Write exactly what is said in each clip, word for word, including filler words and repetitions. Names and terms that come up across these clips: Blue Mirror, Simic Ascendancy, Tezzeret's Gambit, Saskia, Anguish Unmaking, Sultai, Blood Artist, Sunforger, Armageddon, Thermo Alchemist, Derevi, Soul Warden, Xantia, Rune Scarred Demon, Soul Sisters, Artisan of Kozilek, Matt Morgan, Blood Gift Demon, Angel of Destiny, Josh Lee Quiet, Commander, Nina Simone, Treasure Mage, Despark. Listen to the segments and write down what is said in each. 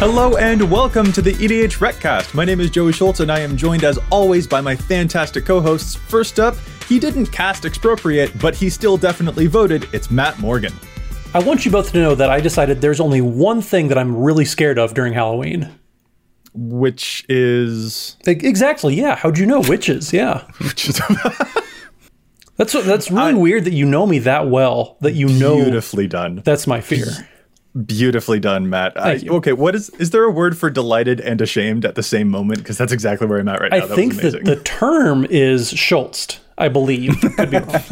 Hello and welcome to the EDHRECast. My name is Joey Schultz and I am joined as always by my fantastic co-hosts. First up, he didn't cast expropriate, but he still definitely voted. It's Matt Morgan. I want you both to know that I decided there's only one thing that I'm really scared of during Halloween. Which is... Exactly, yeah. How'd you know? Witches, yeah. Witches. that's, that's really I, weird that you know me that well, that you know... Beautifully done. That's my fear. Beautifully done, Matt. I, okay, what is is there a word for delighted and ashamed at the same moment? Because that's exactly where I'm at right now. I that think that the term is Schultzed, I believe. Could be wrong.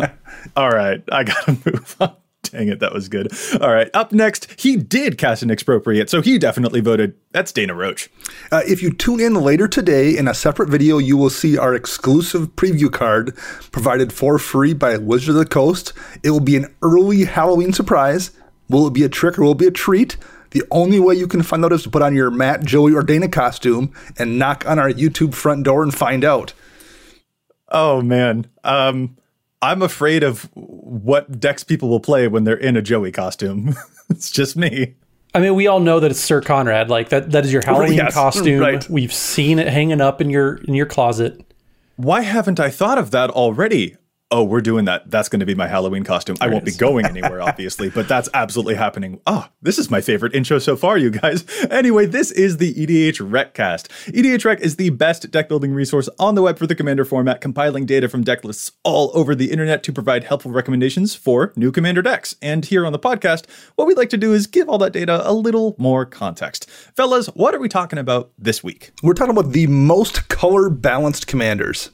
All right, I gotta move on. Dang it, that was good. All right, up next, he did cast an expropriate, so he definitely voted. That's Dana Roach. Uh, if you tune in later today in a separate video, you will see our exclusive preview card provided for free by Wizard of the Coast. It will be an early Halloween surprise. Will it be a trick or will it be a treat? The only way you can find out is to put on your Matt, Joey, or Dana costume and knock on our YouTube front door and find out. Oh, man. Um, I'm afraid of what decks people will play when they're in a Joey costume. It's just me. I mean, we all know that it's Sir Conrad. Like, that, that is your Halloween yes, costume. Right. We've seen it hanging up in your in your closet. Why haven't I thought of that already? Oh, we're doing that. That's going to be my Halloween costume. There I won't is. be going anywhere, obviously, but that's absolutely happening. Oh, this is my favorite intro so far, you guys. Anyway, this is the EDHRECast. EDHREC is the best deck building resource on the web for the Commander format, compiling data from deck lists all over the internet to provide helpful recommendations for new Commander decks. And here on the podcast, what we like to do is give all that data a little more context. Fellas, what are we talking about this week? We're talking about the most color-balanced Commanders.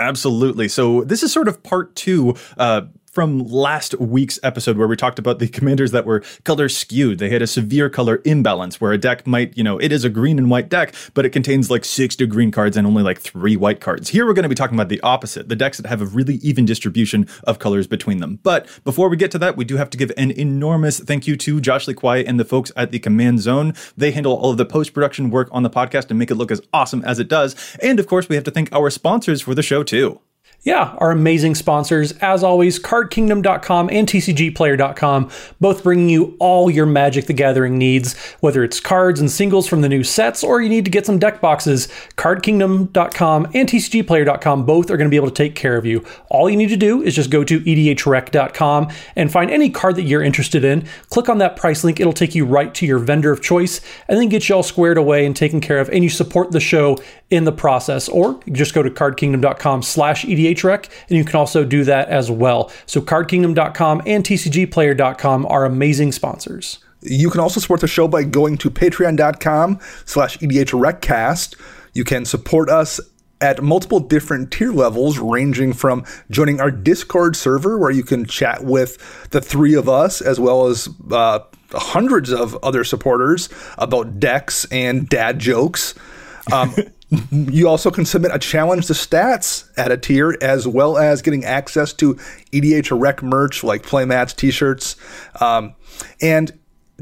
Absolutely. So this is sort of part two uh, from last week's episode where we talked about the commanders that were color skewed. They had a severe color imbalance where a deck might, you know, it is a green and white deck, but it contains like sixty green cards and only like three white cards. Here we're going to be talking about the opposite, the decks that have a really even distribution of colors between them. But before we get to that, we do have to give an enormous thank you to Josh Lee Quiet and the folks at the Command Zone. They handle all of the post-production work on the podcast and make it look as awesome as it does. And of course, we have to thank our sponsors for the show too. Yeah, our amazing sponsors, as always, card kingdom dot com and t c g player dot com, both bringing you all your Magic the Gathering needs, whether it's cards and singles from the new sets, or you need to get some deck boxes. card kingdom dot com and t c g player dot com both are going to be able to take care of you. All you need to do is just go to e d h rec dot com and find any card that you're interested in, click on that price link, it'll take you right to your vendor of choice, and then get you all squared away and taken care of, and you support the show in the process. Or you just go to card kingdom dot com slash e d h rec, and you can also do that as well. So card kingdom dot com and t c g player dot com are amazing sponsors. You can also support the show by going to patreon dot com slash e d h rec cast. You can support us at multiple different tier levels, ranging from joining our Discord server where you can chat with the three of us, as well as uh, hundreds of other supporters about decks and dad jokes. Um You also can submit a challenge to stats at a tier, as well as getting access to EDHREC merch like playmats, t-shirts, um, and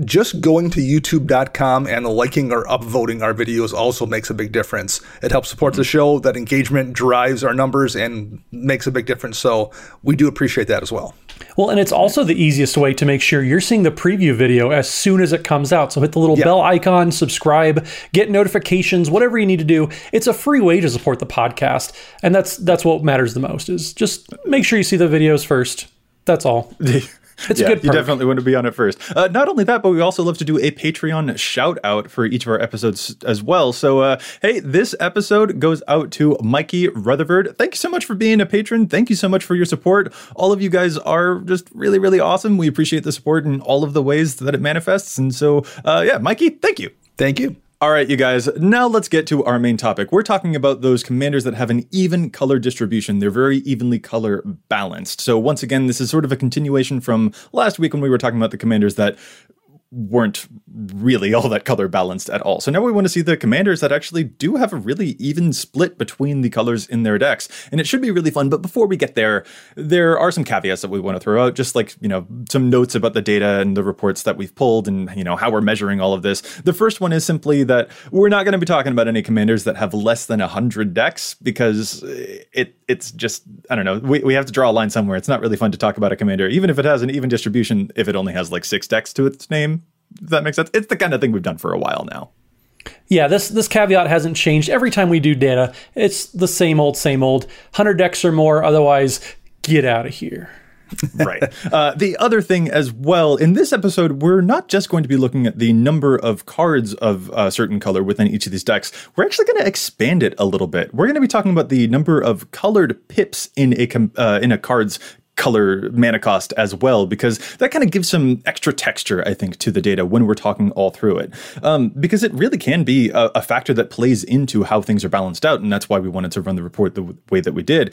just going to youtube dot com and liking or upvoting our videos also makes a big difference. It helps support the show. That engagement drives our numbers and makes a big difference. So we do appreciate that as well. Well, and it's also the easiest way to make sure you're seeing the preview video as soon as it comes out. So hit the little yeah. bell icon, subscribe, get notifications, whatever you need to do. It's a free way to support the podcast. And that's that's what matters the most, is just make sure you see the videos first. That's all. It's yeah, a good perk. You definitely want to be on it first. Uh, not only that, but we also love to do a Patreon shout out for each of our episodes as well. So, uh, hey, this episode goes out to Mikey Rutherford. Thank you so much for being a patron. Thank you so much for your support. All of you guys are just really, really awesome. We appreciate the support in all of the ways that it manifests. And so, uh, yeah, Mikey, thank you. Thank you. All right, you guys, now let's get to our main topic. We're talking about those commanders that have an even color distribution. They're very evenly color balanced. So once again, this is sort of a continuation from last week when we were talking about the commanders that weren't really all that color balanced at all. So now we want to see the commanders that actually do have a really even split between the colors in their decks. And it should be really fun. But before we get there, there are some caveats that we want to throw out, just like, you know, some notes about the data and the reports that we've pulled and, you know, how we're measuring all of this. The first one is simply that we're not going to be talking about any commanders that have less than one hundred decks because it it's just, I don't know, we, we have to draw a line somewhere. It's not really fun to talk about a commander, even if it has an even distribution, if it only has like six decks to its name. Does that make sense? It's the kind of thing we've done for a while now. Yeah, this this caveat hasn't changed. Every time we do data, it's the same old, same old. one hundred decks or more, otherwise, get out of here. Right. Uh, the other thing as well, in this episode, we're not just going to be looking at the number of cards of a certain color within each of these decks. We're actually going to expand it a little bit. We're going to be talking about the number of colored pips in a uh, in a card's color mana cost as well, because that kind of gives some extra texture, I think, to the data when we're talking all through it, um, because it really can be a, a factor that plays into how things are balanced out. And that's why we wanted to run the report the w- way that we did.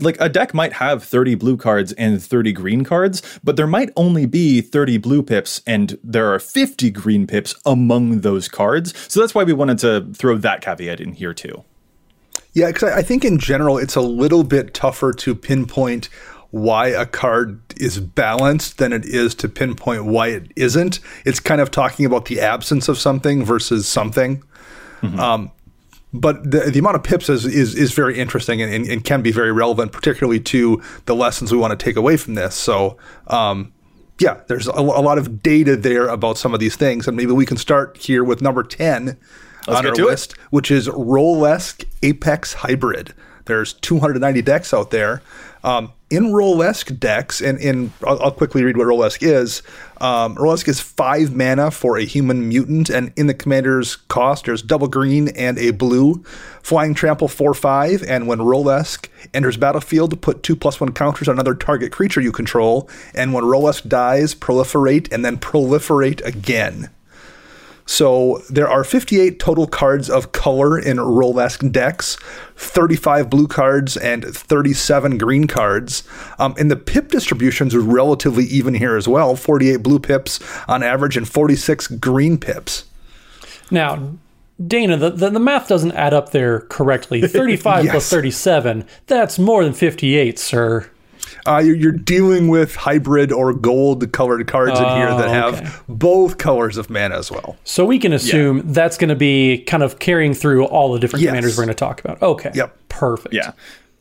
Like a deck might have thirty blue cards and thirty green cards, but there might only be thirty blue pips and there are fifty green pips among those cards. So that's why we wanted to throw that caveat in here too. Yeah, because I think in general, it's a little bit tougher to pinpoint why a card is balanced than it is to pinpoint why it isn't. It's kind of talking about the absence of something versus something. Mm-hmm. Um, but the, the amount of pips is is, is very interesting and, and, and can be very relevant, particularly to the lessons we want to take away from this. So, um, yeah, there's a, a lot of data there about some of these things. And maybe we can start here with number ten Let's on our list, it. which is Roalesk Apex Hybrid. There's two hundred ninety decks out there. Um, in Roalesk decks, and in I'll, I'll quickly read what Roalesk is. Um, Roalesk is five mana for a human mutant, and in the commander's cost, there's double green and a blue. Flying Trample four five, and when Roalesk enters battlefield, put two plus one counters on another target creature you control, and when Roalesk dies, proliferate, and then proliferate again. So there are fifty-eight total cards of color in Roalesk decks, thirty-five blue cards and thirty-seven green cards. Um, and the pip distribution is relatively even here as well, forty-eight blue pips on average and forty-six green pips. Now, Dana, the, the, the math doesn't add up there correctly. thirty-five yes. plus thirty-seven, that's more than fifty-eight, sir. Uh, you're, you're dealing with hybrid or gold-colored cards oh, in here that have okay. both colors of mana as well. So we can assume yeah. that's going to be kind of carrying through all the different yes. commanders we're going to talk about. Okay. Yep. Perfect. Yeah.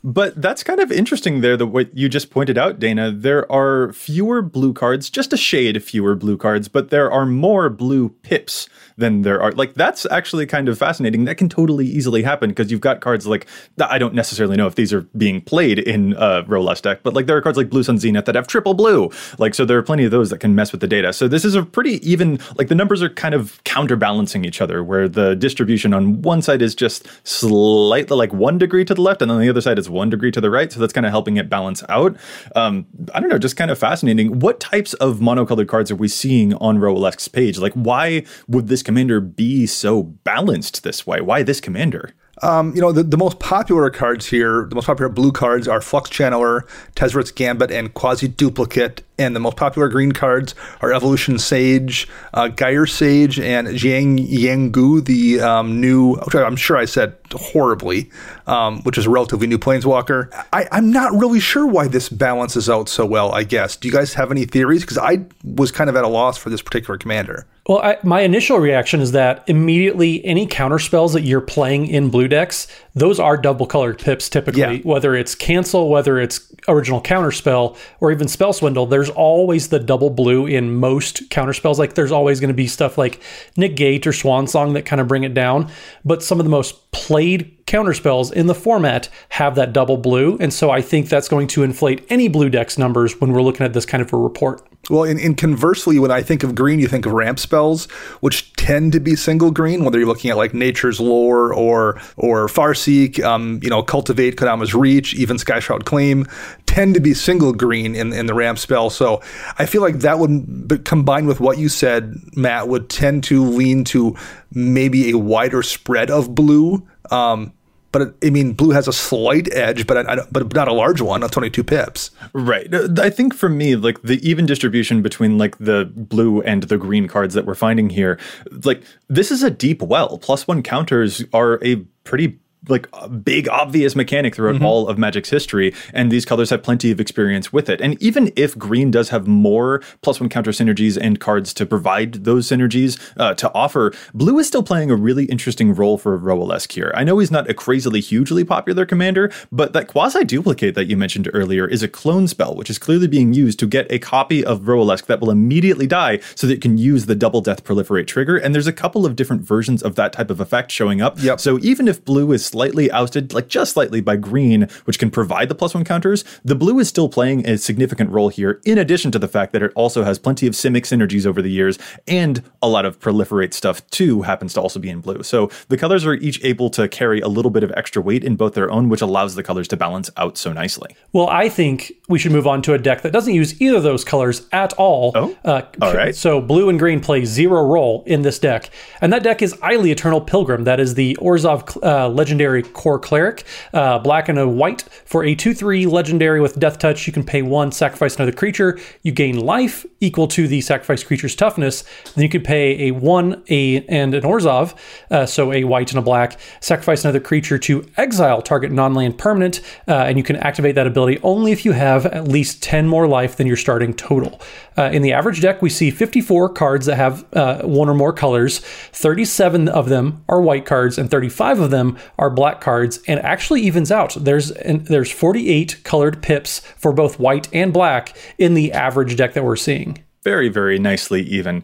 But that's kind of interesting there, the what you just pointed out, Dana. There are fewer blue cards, just a shade fewer blue cards, but there are more blue pips than there are. Like, that's actually kind of fascinating. That can totally easily happen because you've got cards like, I don't necessarily know if these are being played in uh, Roalesk deck, but like there are cards like Blue Sun Zenith that have triple blue. Like, so there are plenty of those that can mess with the data. So this is a pretty even, like the numbers are kind of counterbalancing each other, where the distribution on one side is just slightly like one degree to the left, and on the other side is one degree to the right, so that's kind of helping it balance out. Um, I don't know, just kind of fascinating. What types of monocolored cards are we seeing on Roalesk's page? Like, why would this commander be so balanced this way? Why this commander? Um, you know, the, the most popular cards here, the most popular blue cards are Flux Channeler, Tezzeret's Gambit, and Quasi Duplicate. And the most popular green cards are Evolution Sage, uh, Geyer Sage, and Jiang Yanggu, the um, new, which I'm sure I said horribly, um, which is a relatively new planeswalker. I, I'm not really sure why this balances out so well, I guess. Do you guys have any theories? Because I was kind of at a loss for this particular commander. Well, I, my initial reaction is that immediately any counterspells that you're playing in blue decks, those are double-colored pips typically. Yeah. Whether it's cancel, whether it's original counterspell, or even spell swindle, there's always the double blue in most counterspells. Like there's always going to be stuff like negate or swan song that kind of bring it down. But some of the most played counterspells in the format have that double blue. And so I think that's going to inflate any blue deck's numbers when we're looking at this kind of a report. Well, and, and conversely, when I think of green, you think of ramp spells, which tend to be single green, whether you're looking at like Nature's Lore or or Farseek, um, you know, Cultivate, Kodama's Reach, even Sky Shroud Claim, tend to be single green in, in the ramp spell. So I feel like that would, but combined with what you said, Matt, would tend to lean to maybe a wider spread of blue. Um, But I mean, blue has a slight edge, but I, I, but not a large one. Not twenty-two pips, right? I think for me, like the even distribution between like the blue and the green cards that we're finding here, like this is a deep well. Plus one counters are a pretty like big obvious mechanic throughout mm-hmm. all of Magic's history, and these colors have plenty of experience with it. And even if green does have more plus one counter synergies and cards to provide those synergies uh, to offer, blue is still playing a really interesting role for Roalesk here. I know he's not a crazily hugely popular commander, but that Quasi Duplicate that you mentioned earlier is a clone spell, which is clearly being used to get a copy of Roalesk that will immediately die so that it can use the double death proliferate trigger. And there's a couple of different versions of that type of effect showing up. Yep. So even if blue is slightly ousted, like just slightly, by green, which can provide the plus one counters, the blue is still playing a significant role here, in addition to the fact that it also has plenty of Simic synergies over the years, and a lot of proliferate stuff too happens to also be in blue. So the colors are each able to carry a little bit of extra weight in both their own, which allows the colors to balance out so nicely. Well, I think we should move on to a deck that doesn't use either of those colors at all. Oh, uh, all right. So blue and green play zero role in this deck, and that deck is Ayli, Eternal Pilgrim. That is the Orzhov uh, Legend Core Cleric, uh, black and a white for a two three legendary with Death Touch. You can pay one, sacrifice another creature. You gain life equal to the sacrifice creature's toughness. Then you can pay a one a and an Orzhov, uh, so a white and a black. Sacrifice another creature to exile target non-land permanent, uh, and you can activate that ability only if you have at least ten more life than your starting total. Uh, in the average deck, we see fifty-four cards that have uh, one or more colors. thirty-seven of them are white cards, and thirty-five of them are black cards, and actually evens out. There's and there's forty-eight colored pips for both white and black in the average deck that we're seeing. Very, very nicely even.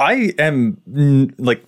I am like,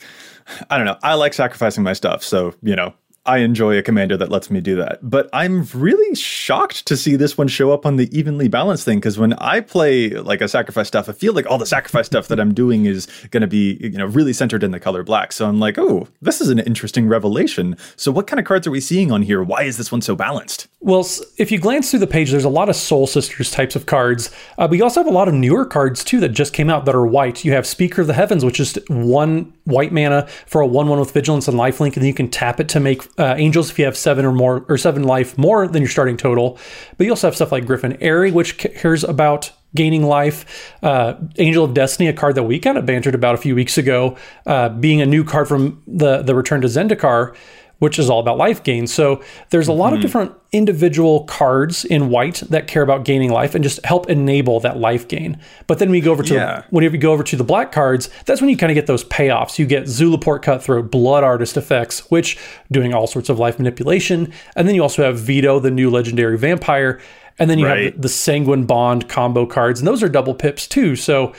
I don't know. I like sacrificing my stuff, so you know. I enjoy a commander that lets me do that, but I'm really shocked to see this one show up on the evenly balanced thing, because when I play like a sacrifice stuff, I feel like all the sacrifice stuff that I'm doing is going to be, you know, really centered in the color black. So I'm like, oh, this is an interesting revelation. So what kind of cards are we seeing on here? Why is this one so balanced? Well, if you glance through the page, there's a lot of Soul Sisters types of cards, uh, but you also have a lot of newer cards too that just came out that are white. You have Speaker of the Heavens, which is one white mana for a one one with Vigilance and Lifelink, and then you can tap it to make Uh, angels if you have seven or more or seven life more than your starting total. But you also have stuff like Griffin Airy, which cares about gaining life. uh Angel of Destiny, a card that we kind of bantered about a few weeks ago, uh being a new card from the the Return to Zendikar, which is all about life gain. So there's a lot mm-hmm. of different individual cards in white that care about gaining life and just help enable that life gain. But then we go over to yeah. whenever you go over to the black cards, that's when you kind of get those payoffs. You get Zulaport Cutthroat, Blood Artist effects, which doing all sorts of life manipulation. And then you also have Vito, the new legendary vampire. And then you right. have the Sanguine Bond combo cards, and those are double pips too. So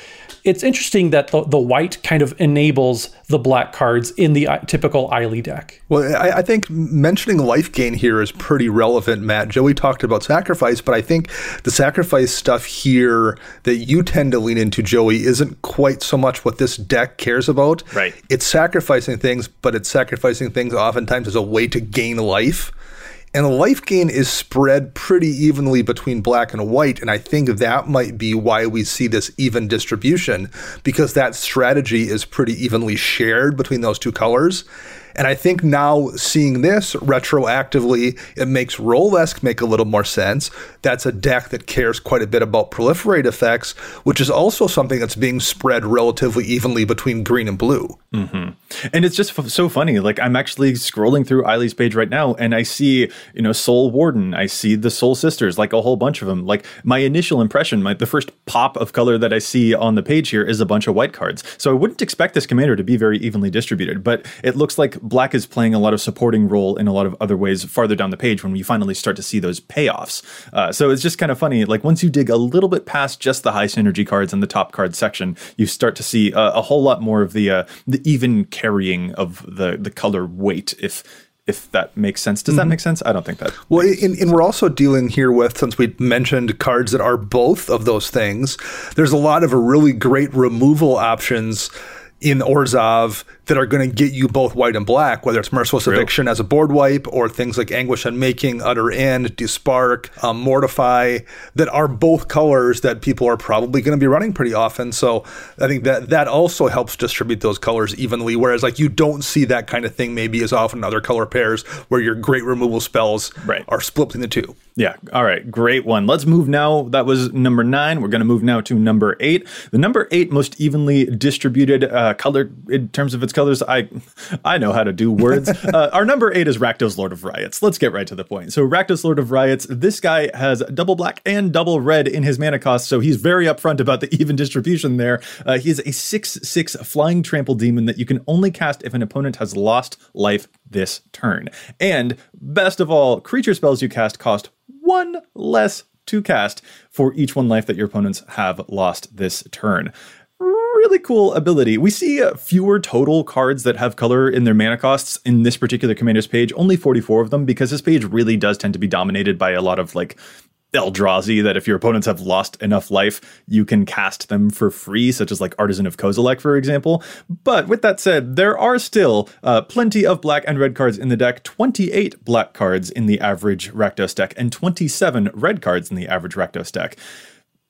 it's interesting that the, the white kind of enables the black cards in the typical Ayli deck. Well, I, I think mentioning life gain here is pretty relevant, Matt. Joey talked about sacrifice, but I think the sacrifice stuff here that you tend to lean into, Joey, isn't quite so much what this deck cares about. Right. It's sacrificing things, but it's sacrificing things oftentimes as a way to gain life. And the life gain is spread pretty evenly between black and white, and I think that might be why we see this even distribution, because that strategy is pretty evenly shared between those two colors. And I think now seeing this retroactively, it makes Roalesk make a little more sense. That's a deck that cares quite a bit about proliferate effects, which is also something that's being spread relatively evenly between green and blue. Mm-hmm. And it's just f- so funny. Like, I'm actually scrolling through Eileen's page right now, and I see, you know, Soul Warden. I see the Soul Sisters, like a whole bunch of them. Like, my initial impression, my the first pop of color that I see on the page here is a bunch of white cards. So I wouldn't expect this commander to be very evenly distributed, but it looks like black is playing a lot of supporting role in a lot of other ways farther down the page when we finally start to see those payoffs. Uh, so it's just kind of funny. Like, once you dig a little bit past just the high synergy cards and the top card section, you start to see uh, a whole lot more of the uh, the even carrying of the the color weight, if if that makes sense. Does mm-hmm. that make sense? I don't think that. Well, and, and we're also dealing here with, since we mentioned cards that are both of those things, there's a lot of really great removal options in Orzhov that are going to get you both white and black, whether it's Merciless Real. Eviction as a board wipe or things like Anguish Unmaking, Utter End, Despark, um, Mortify, that are both colors that people are probably going to be running pretty often. So I think that that also helps distribute those colors evenly, whereas like you don't see that kind of thing maybe as often in other color pairs where your great removal spells right. are split between the two. Yeah. All right. Great one. Let's move now. That was number nine. We're going to move now to number eight. The number eight most evenly distributed uh, color in terms of its colors. I I know how to do words. uh, our number eight is Rakdos, Lord of Riots. Let's get right to the point. So Rakdos, Lord of Riots, this guy has double black and double red in his mana cost, so he's very upfront about the even distribution there. Uh, he is a six six flying trample demon that you can only cast if an opponent has lost life this turn. And best of all, creature spells you cast cost one less to cast for each one life that your opponents have lost this turn. Really cool ability. We see uh, fewer total cards that have color in their mana costs in this particular commander's page, only forty-four of them, because this page really does tend to be dominated by a lot of like Eldrazi, that if your opponents have lost enough life, you can cast them for free, such as like Artisan of Kozilek, for example. But with that said, there are still uh, plenty of black and red cards in the deck, twenty-eight black cards in the average Rakdos deck, and twenty-seven red cards in the average Rakdos deck.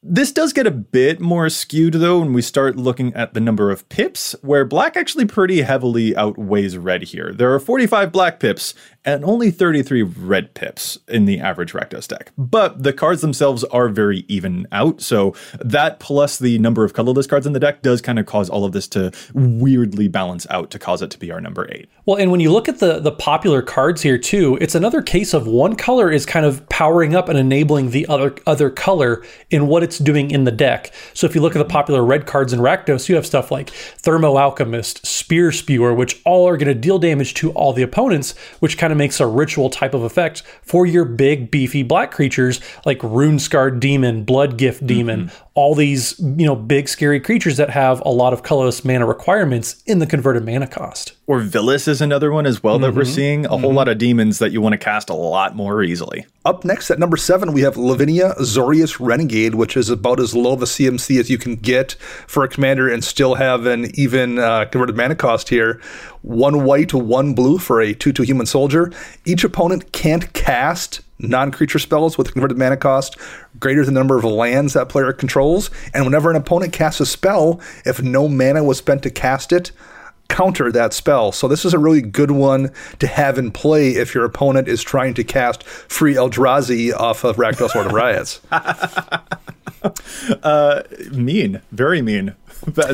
This does get a bit more skewed, though, when we start looking at the number of pips, where black actually pretty heavily outweighs red here. There are forty-five black pips and only thirty-three red pips in the average Rakdos deck. But the cards themselves are very even out, so that plus the number of colorless cards in the deck does kind of cause all of this to weirdly balance out to cause it to be our number eight. Well, and when you look at the, the popular cards here, too, it's another case of one color is kind of powering up and enabling the other other color in what it's doing in the deck. So if you look at the popular red cards in Rakdos, you have stuff like Thermo Alchemist, Spear Spewer, which all are going to deal damage to all the opponents, which kind of makes a ritual type of effect for your big beefy black creatures like Rune Scarred Demon, Blood Gift Demon, mm-hmm. all these, you know, big scary creatures that have a lot of colorless mana requirements in the converted mana cost. Or Villis is another one as well mm-hmm. that we're seeing a mm-hmm. whole lot of demons that you want to cast a lot more easily. Up next at number seven, we have Lavinia, Zorius Renegade, which is about as low of a C M C as you can get for a commander and still have an even uh, converted mana cost here. One white, one blue for a two two human soldier. Each opponent can't cast non-creature spells with a converted mana cost greater than the number of lands that player controls. And whenever an opponent casts a spell, if no mana was spent to cast it, counter that spell. So this is a really good one to have in play if your opponent is trying to cast free Eldrazi off of Rakdos Lord of Riots. uh, mean. Very mean.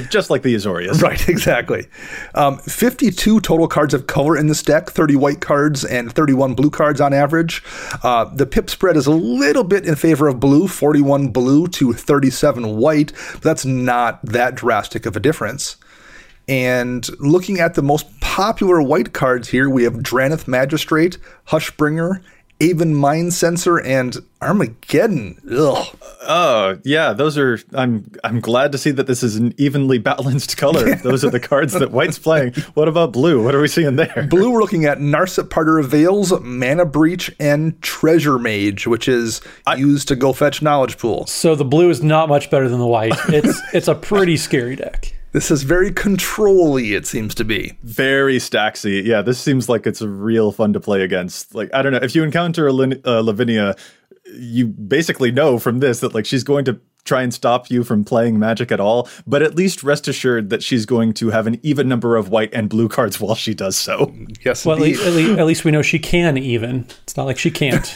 Just like the Azorius. Right, exactly. Um, fifty-two total cards of color in this deck, thirty white cards and thirty-one blue cards on average. Uh, the pip spread is a little bit in favor of blue, forty-one blue to thirty-seven white, but that's not that drastic of a difference. And looking at the most popular white cards here, we have Drannith Magistrate, Hushbringer, Aven Mind Sensor, and Armageddon. Ugh. Oh, yeah, those are, I'm I'm glad to see that this is an evenly balanced color. Yeah. Those are the cards that white's playing. What about blue? What are we seeing there? Blue, we're looking at Narset Parter of Veils, Mana Breach, and Treasure Mage, which is I, used to go fetch Knowledge Pool. So the blue is not much better than the white. It's it's a pretty scary deck. This is very control-y, it seems to be. Very stacksy. Yeah, this seems like it's real fun to play against. Like, I don't know, if you encounter a Lin- uh, Lavinia, you basically know from this that like she's going to try and stop you from playing Magic at all, but at least rest assured that she's going to have an even number of white and blue cards while she does so. Yes, well, at least, at, least, at least we know she can even. It's not like she can't.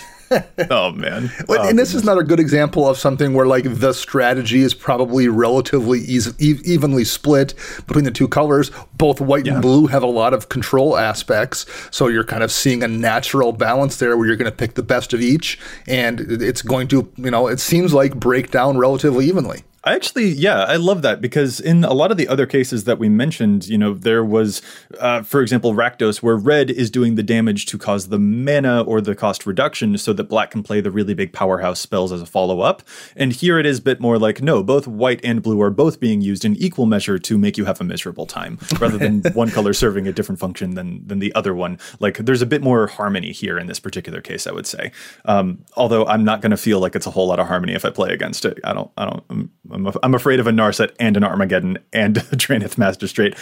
Oh, man. Well, oh, and this goodness. is another good example of something where, like, the strategy is probably relatively easy, e- evenly split between the two colors. Both white yeah. and blue have a lot of control aspects, so you're kind of seeing a natural balance there where you're going to pick the best of each, and it's going to, you know, it seems like break down relatively evenly. I actually, yeah, I love that, because in a lot of the other cases that we mentioned, you know, there was, uh, for example, Rakdos, where red is doing the damage to cause the mana or the cost reduction so that black can play the really big powerhouse spells as a follow-up. And here it is a bit more like, no, both white and blue are both being used in equal measure to make you have a miserable time, rather than one color serving a different function than than the other one. Like, there's a bit more harmony here in this particular case, I would say. Um, although I'm not going to feel like it's a whole lot of harmony if I play against it. I don't, I don't, I'm, I'm, af- I'm afraid of a Narset and an Armageddon and a Drannith Magistrate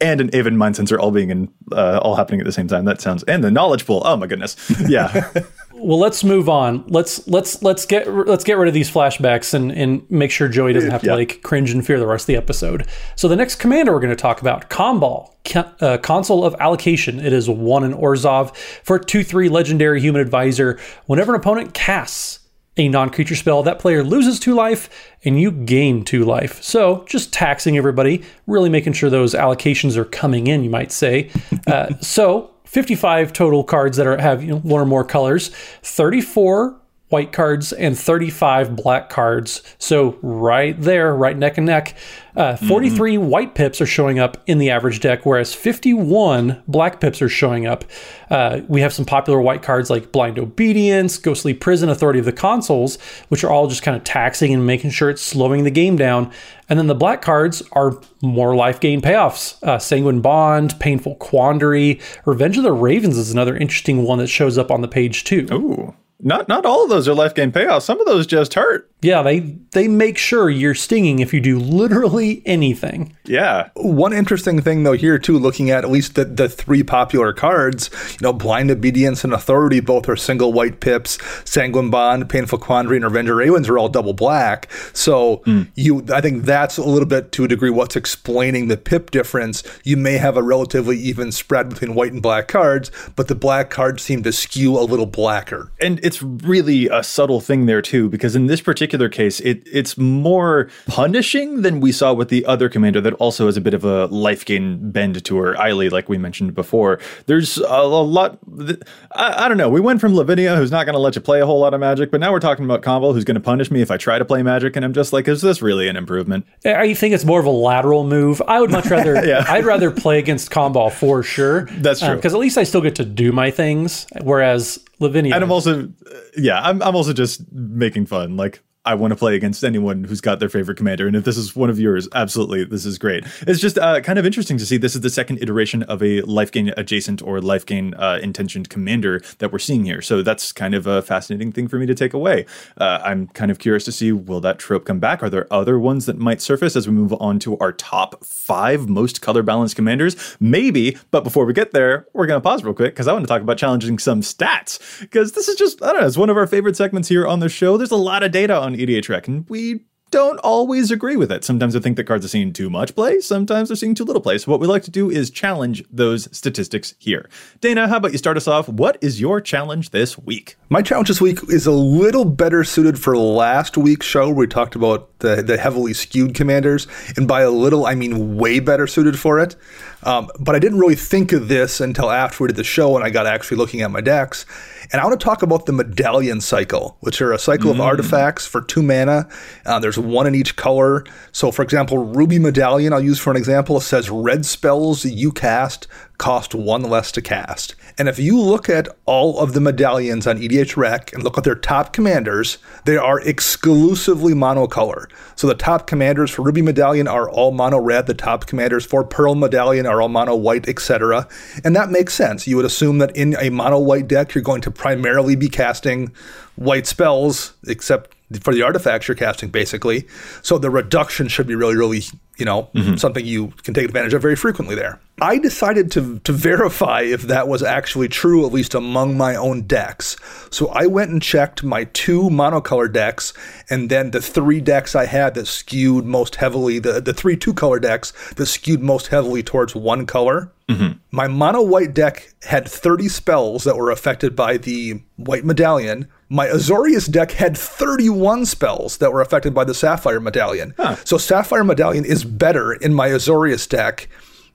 and an Aven Mind Sensor all being in, uh, all happening at the same time. That sounds, and the Knowledge Pool. Oh my goodness. Yeah. Well, let's move on. Let's, let's, let's get, let's get rid of these flashbacks and, and make sure Joey doesn't have to yeah. like cringe and fear the rest of the episode. So the next commander we're going to talk about, Comball, uh, Console of Allocation. It is one in Orzhov for two three legendary human advisor. Whenever an opponent casts a non-creature spell, that player loses two life and you gain two life. So just taxing everybody, really making sure those allocations are coming in, you might say. Uh, so fifty-five total cards that are have you know, one or more colors, thirty-four white cards, and thirty-five black cards. So right there, right neck and neck. Uh, forty-three mm-hmm. white pips are showing up in the average deck, whereas fifty-one black pips are showing up. Uh, we have some popular white cards like Blind Obedience, Ghostly Prison, Authority of the Consoles, which are all just kind of taxing and making sure it's slowing the game down. And then the black cards are more life gain payoffs. Uh, Sanguine Bond, Painful Quandary, Revenge of the Ravens is another interesting one that shows up on the page too. Ooh. Not not all of those are life game payoffs. Some of those just hurt. Yeah, they, they make sure you're stinging if you do literally anything. Yeah. One interesting thing, though, here, too, looking at at least the, the three popular cards, you know, Blind Obedience and Authority both are single white pips. Sanguine Bond, Painful Quandary, and Revenge of Ravens are all double black. So mm. you, I think that's a little bit, to a degree, what's explaining the pip difference. You may have a relatively even spread between white and black cards, but the black cards seem to skew a little blacker. And it's It's really a subtle thing there, too, because in this particular case, it it's more punishing than we saw with the other commander that also has a bit of a life gain bend to her, Ayli, like we mentioned before. There's a, a lot. Th- I, I don't know. We went from Lavinia, who's not going to let you play a whole lot of Magic, but now we're talking about Comball, who's going to punish me if I try to play Magic. And I'm just like, is this really an improvement? I think it's more of a lateral move. I would much rather yeah. I'd rather play against Comball for sure. That's true. Because um, at least I still get to do my things, whereas Lavinia. And I'm also, yeah, I'm I'm also just making fun. Like, I want to play against anyone who's got their favorite commander. And if this is one of yours, absolutely, this is great. It's just uh, kind of interesting to see this is the second iteration of a life gain adjacent or life gain uh, intentioned commander that we're seeing here. So that's kind of a fascinating thing for me to take away. Uh, I'm kind of curious to see, will that trope come back? Are there other ones that might surface as we move on to our top five most color balanced commanders? Maybe, but before we get there, we're going to pause real quick because I want to talk about challenging some stats, because this is just, I don't know, it's one of our favorite segments here on the show. There's a lot of data on E D H Rec, and we don't always agree with it. Sometimes I think that cards are seeing too much play, sometimes they're seeing too little play. So what we like to do is challenge those statistics here. Dana, how about you start us off? What is your challenge this week? My challenge this week is a little better suited for last week's show, where we talked about the, the heavily skewed commanders, and by a little, I mean way better suited for it. Um, but I didn't really think of this until after we did the show and I got actually looking at my decks. And I want to talk about the Medallion Cycle, which are a cycle mm. of artifacts for two mana. Uh, there's one in each color. So, for example, Ruby Medallion, I'll use for an example, it says red spells you cast cost one less to cast. And if you look at all of the medallions on E D H Rec and look at their top commanders, they are exclusively monocolor. So the top commanders for Ruby Medallion are all mono red, the top commanders for Pearl Medallion are all mono white, et cetera. And that makes sense. You would assume that in a mono white deck, you're going to primarily be casting white spells, except for the artifacts you're casting, basically. So the reduction should be really, really, you know, mm-hmm. something you can take advantage of very frequently there. I decided to to verify if that was actually true, at least among my own decks. So I went and checked my two monocolor decks, and then the three decks I had that skewed most heavily, the, the three two-color decks that skewed most heavily towards one color. Mm-hmm. My mono-white deck had thirty spells that were affected by the white medallion. My Azorius deck had thirty-one spells that were affected by the Sapphire Medallion. Huh. So Sapphire Medallion is better in my Azorius deck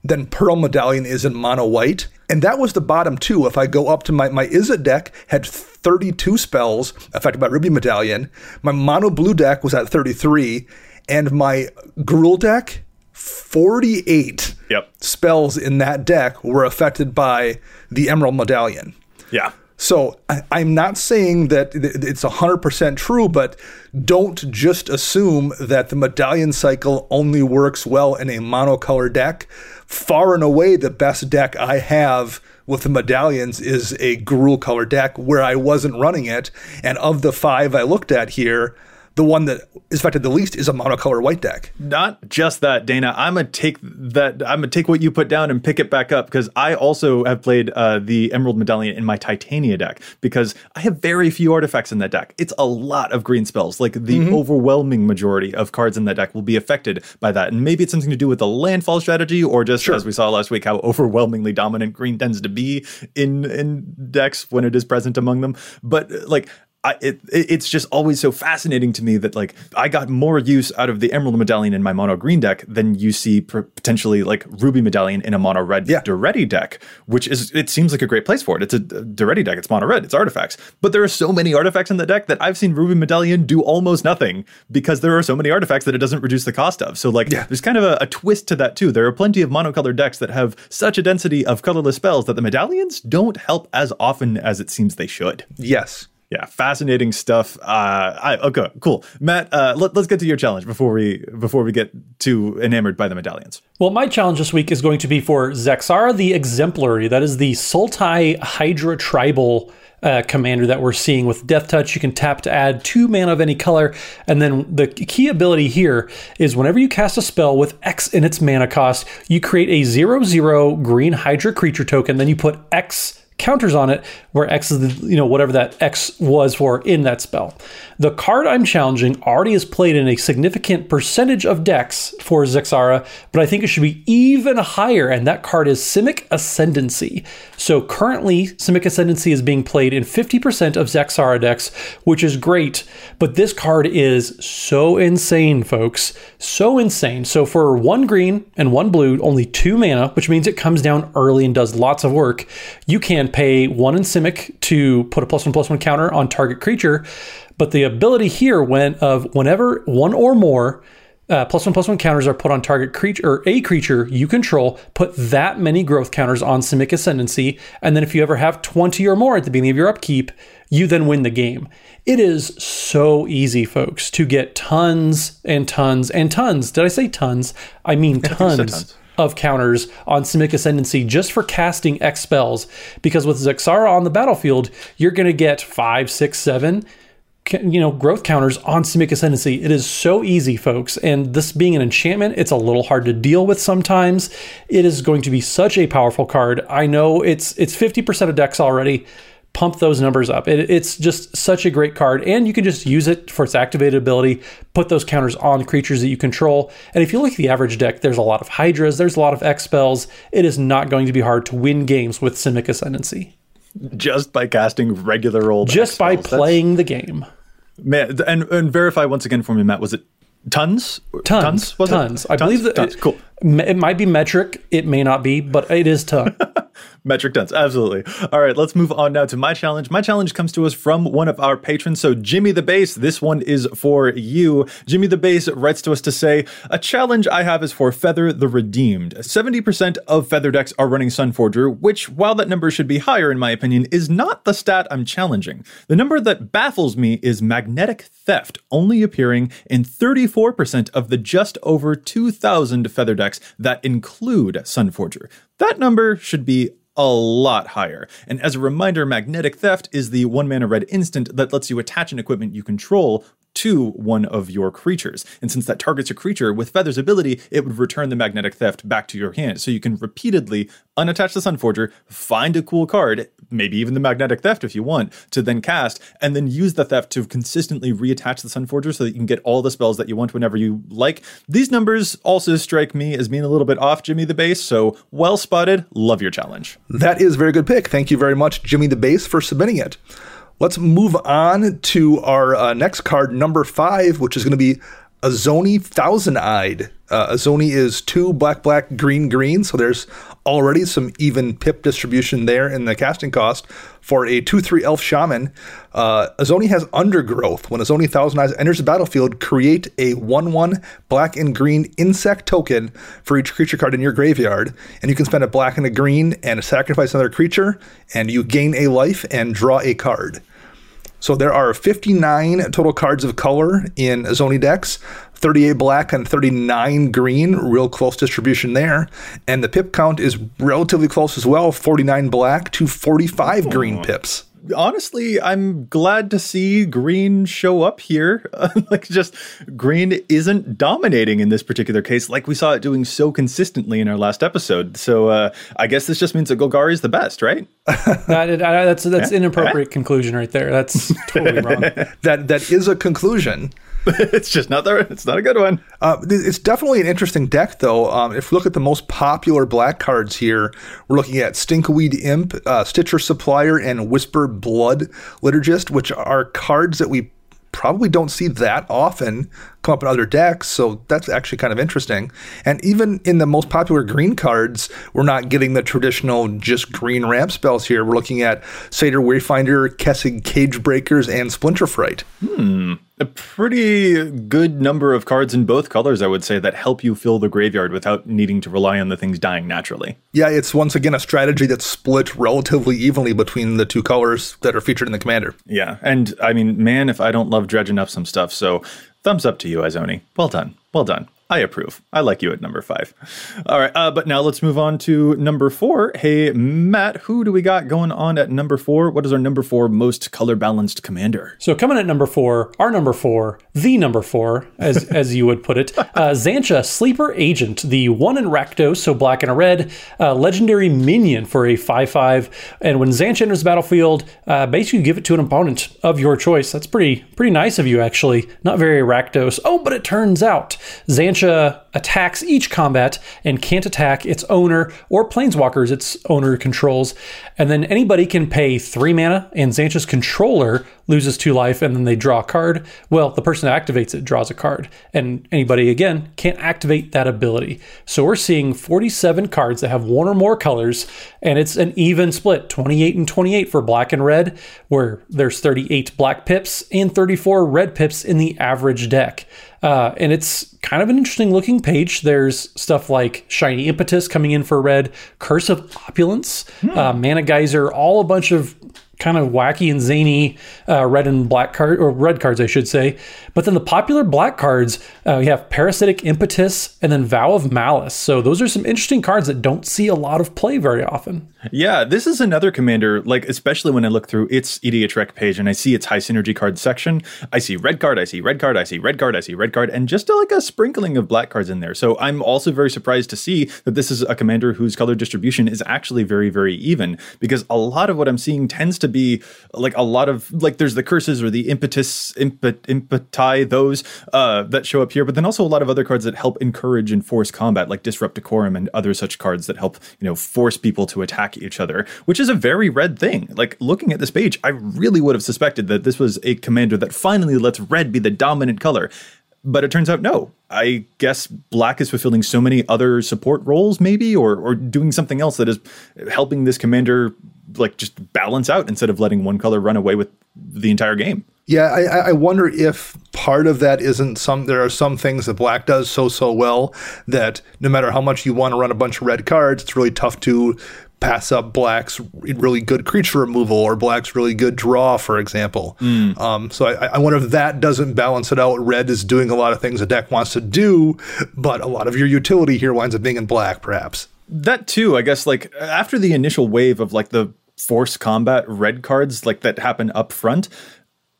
than Pearl Medallion is in mono white. And that was the bottom two. If I go up to my, my Izzet deck had thirty-two spells affected by Ruby Medallion. My mono blue deck was at thirty-three. and my Gruul deck, forty-eight yep. spells in that deck were affected by the Emerald Medallion. Yeah. So I, I'm not saying that it's one hundred percent true, but don't just assume that the Medallion cycle only works well in a monocolor deck. Far and away, the best deck I have with the Medallions is a Gruul color deck where I wasn't running it. And of the five I looked at here, the one that is affected the least is a monocolor white deck. Not just that, Dana. I'm gonna take that. I'm gonna take what you put down and pick it back up, because I also have played uh, the Emerald Medallion in my Titania deck, because I have very few artifacts in that deck. It's a lot of green spells. Like the mm-hmm. overwhelming majority of cards in that deck will be affected by that, and maybe it's something to do with the landfall strategy, or just sure. as we saw last week, how overwhelmingly dominant green tends to be in in decks when it is present among them. But like. I, it, it's just always so fascinating to me that, like, I got more use out of the Emerald Medallion in my mono green deck than you see per- potentially like Ruby Medallion in a mono red yeah. Duretti deck, which is, it seems like a great place for it. It's a Duretti deck. It's mono red. It's artifacts. But there are so many artifacts in the deck that I've seen Ruby Medallion do almost nothing, because there are so many artifacts that it doesn't reduce the cost of. So like yeah. there's kind of a, a twist to that too. There are plenty of monocolored decks that have such a density of colorless spells that the Medallions don't help as often as it seems they should. Yes. Yeah, fascinating stuff. Uh, I, okay, cool. Matt, uh, let, let's get to your challenge before we before we get too enamored by the Medallions. Well, my challenge this week is going to be for Zexara the Exemplary. That is the Sultai Hydra Tribal uh, commander that we're seeing with Death Touch. You can tap to add two mana of any color. And then the key ability here is whenever you cast a spell with X in its mana cost, you create a zero zero green Hydra creature token. Then you put X counters on it, where X is the, you know, whatever that X was for in that spell. The card I'm challenging already is played in a significant percentage of decks for Zexara, but I think it should be even higher, and that card is Simic Ascendancy. So currently, Simic Ascendancy is being played in fifty percent of Zexara decks, which is great, but this card is so insane, folks. So insane. So for one green and one blue, only two mana, which means it comes down early and does lots of work. You can pay one in Simic to put a plus one plus one counter on target creature, but the ability here when of whenever one or more uh, plus one plus one counters are put on target creature or a creature you control, put that many growth counters on Simic Ascendancy, and then if you ever have twenty or more at the beginning of your upkeep, you then win the game. It is so easy, folks, to get tons and tons and tons. Did I say tons? I mean tons. I think so, of counters on Simic Ascendancy just for casting X spells, because with Zexara on the battlefield, you're going to get five, six, seven, you know, growth counters on Simic Ascendancy. It is so easy, folks. And this being an enchantment, it's a little hard to deal with sometimes. It is going to be such a powerful card. I know it's it's fifty percent of decks already. Pump those numbers up. It, it's just such a great card, and you can just use it for its activated ability, put those counters on creatures that you control. And if you look at the average deck, there's a lot of Hydras, there's a lot of X spells. It is not going to be hard to win games with Simic Ascendancy. Just by casting regular old Just X by spells. Playing That's... the game. Man, and, and verify once again for me, Matt, was it Tons? Tons. Tons. Was tons. It? I tons, believe that tons. It, cool. It might be metric. It may not be, but it is ton. Metric tons. Absolutely. All right, let's move on now to my challenge. My challenge comes to us from one of our patrons. So Jimmy the Bass, this one is for you. Jimmy the Bass writes to us to say, a challenge I have is for Feather the Redeemed. seventy percent of Feather decks are running Sunforger, which, while that number should be higher, in my opinion, is not the stat I'm challenging. The number that baffles me is Magnetic Theft, only appearing in thirty-four percent of the just over two thousand Feather decks that include Sunforger. That number should be a lot higher. And as a reminder, Magnetic Theft is the one mana red instant that lets you attach an equipment you control to one of your creatures. And since that targets a creature, with Feather's ability, it would return the Magnetic Theft back to your hand. So you can repeatedly unattach the Sunforger, find a cool card, maybe even the Magnetic Theft if you want, to then cast, and then use the Theft to consistently reattach the Sunforger so that you can get all the spells that you want whenever you like. These numbers also strike me as being a little bit off, Jimmy the Bass, so well spotted. Love your challenge. That is a very good pick. Thank you very much, Jimmy the Bass, for submitting it. Let's move on to our uh, next card, number five, which is going to be Azoni Thousand-Eyed. Uh, Azoni is two black, black, green, green, so there's already some even pip distribution there in the casting cost for a two three elf shaman. Uh, Azoni has Undergrowth. When Azoni Thousand Eyes enters the battlefield, create a one one black and green insect token for each creature card in your graveyard, and you can spend a black and a green and sacrifice another creature, and you gain a life and draw a card. So there are fifty-nine total cards of color in Azoni decks, thirty-eight black and thirty-nine green, real close distribution there. And the pip count is relatively close as well, forty-nine black to forty-five green pips. Honestly, I'm glad to see green show up here. Like, just green isn't dominating in this particular case, like we saw it doing so consistently in our last episode. So uh, I guess this just means that Golgari is the best, right? that, that's that's yeah. Inappropriate yeah. conclusion right there. That's totally wrong. that that is a conclusion. It's just not the, it's not a good one. Uh, it's definitely an interesting deck, though. Um, if we look at the most popular black cards here, we're looking at Stinkweed Imp, uh, Stitcher Supplier, and Whisper Blood Liturgist, which are cards that we probably don't see that often come up in other decks, so that's actually kind of interesting. And even in the most popular green cards, we're not getting the traditional just green ramp spells here. We're looking at Satyr Wayfinder, Kessig Cage Breakers, and Splinter Fright. Hmm. A pretty good number of cards in both colors, I would say, that help you fill the graveyard without needing to rely on the things dying naturally. Yeah, it's once again a strategy that's split relatively evenly between the two colors that are featured in the Commander. Yeah, and I mean, man, if I don't love dredging up some stuff, so thumbs up to you, Azoni. Well done, well done. I approve. I like you at number five. All right, uh, but now let's move on to number four. Hey, Matt, who do we got going on at number four? What is our number four most color-balanced commander? So coming at number four, our number four, the number four, as as you would put it, uh, Xantia, Sleeper Agent, the one in Rakdos, so black and a red, uh, legendary minion for a five five. And when Xantia enters the battlefield, uh, basically give it to an opponent of your choice. That's pretty, pretty nice of you, actually. Not very Rakdos. Oh, but it turns out Xantia attacks each combat and can't attack its owner or planeswalkers its owner controls. And then anybody can pay three mana and Xantia's controller loses two life and then they draw a card. Well, the person that activates it draws a card and anybody, again, can't activate that ability. So we're seeing forty-seven cards that have one or more colors and it's an even split, twenty-eight and twenty-eight for black and red, where there's thirty-eight black pips and thirty-four red pips in the average deck. Uh, and it's kind of an interesting looking page. There's stuff like Shiny Impetus coming in for red, Curse of Opulence, hmm. uh, Mana Geyser, all a bunch of kind of wacky and zany uh, red and black card or red cards, I should say. But then the popular black cards, uh, we have Parasitic Impetus and then Vow of Malice. So those are some interesting cards that don't see a lot of play very often. Yeah, this is another commander, like especially when I look through its EDHREC page and I see its high synergy card section, I see red card, I see red card, I see red card, I see red card, and just like a sprinkling of black cards in there. So I'm also very surprised to see that this is a commander whose color distribution is actually very, very even, because a lot of what I'm seeing tends to to be like a lot of like there's the curses or the impetus impet impeti those uh that show up here, but then also a lot of other cards that help encourage and force combat, like Disrupt Decorum and other such cards that help, you know, force people to attack each other, which is a very red thing. Like looking at this page, I really would have suspected that this was a commander that finally lets red be the dominant color. But it turns out, no, I guess black is fulfilling so many other support roles, maybe, or or doing something else that is helping this commander like just balance out instead of letting one color run away with the entire game. Yeah, I, I wonder if part of that isn't some, there are some things that black does so, so well that no matter how much you want to run a bunch of red cards, it's really tough to pass up black's really good creature removal or black's really good draw, for example. Mm. Um, so I, I wonder if that doesn't balance it out. Red is doing a lot of things a deck wants to do, but a lot of your utility here winds up being in black, perhaps. That too, I guess, like after the initial wave of like the force combat red cards like that happen up front,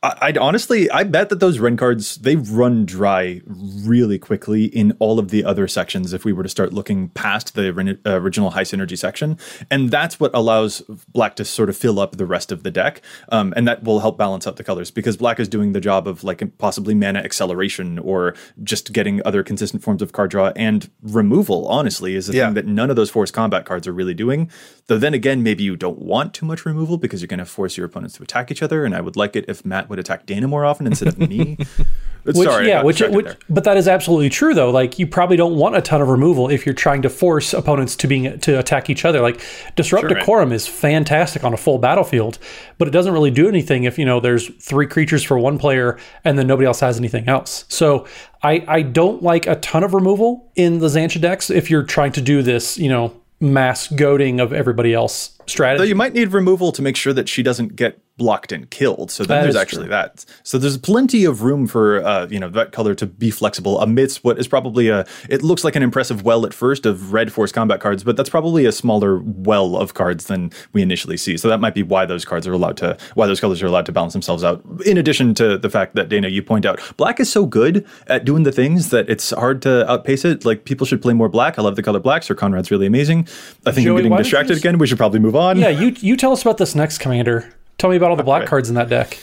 I'd honestly, I bet that those red cards, they run dry really quickly in all of the other sections if we were to start looking past the original high synergy section. And that's what allows black to sort of fill up the rest of the deck. Um, and that will help balance out the colors because black is doing the job of like possibly mana acceleration or just getting other consistent forms of card draw and removal, honestly, is the yeah. thing that none of those forced combat cards are really doing. Though then again, maybe you don't want too much removal because you're going to force your opponents to attack each other. And I would like it if Matt would attack Dana more often instead of me. Which, Sorry, yeah, which, which but that is absolutely true though. Like you probably don't want a ton of removal if you're trying to force opponents to being to attack each other. Like Disrupt sure, Decorum man. is fantastic on a full battlefield, but it doesn't really do anything if you know there's three creatures for one player and then nobody else has anything else. So I I don't like a ton of removal in the Zantia decks if you're trying to do this, you know, mass goading of everybody else strategy. Though you might need removal to make sure that she doesn't get blocked and killed. So then that there's actually true. that. So there's plenty of room for uh, you know that color to be flexible amidst what is probably a, it looks like an impressive well at first of red force combat cards, but that's probably a smaller well of cards than we initially see. So that might be why those cards are allowed to, why those colors are allowed to balance themselves out. In addition to the fact that, Dana, you point out, black is so good at doing the things that it's hard to outpace it. Like people should play more black. I love the color black. Sir Conrad's really amazing. I think Joey, I'm getting distracted just... again. We should probably move on. Yeah, you you tell us about this next commander. Tell me about all the black okay. cards in that deck.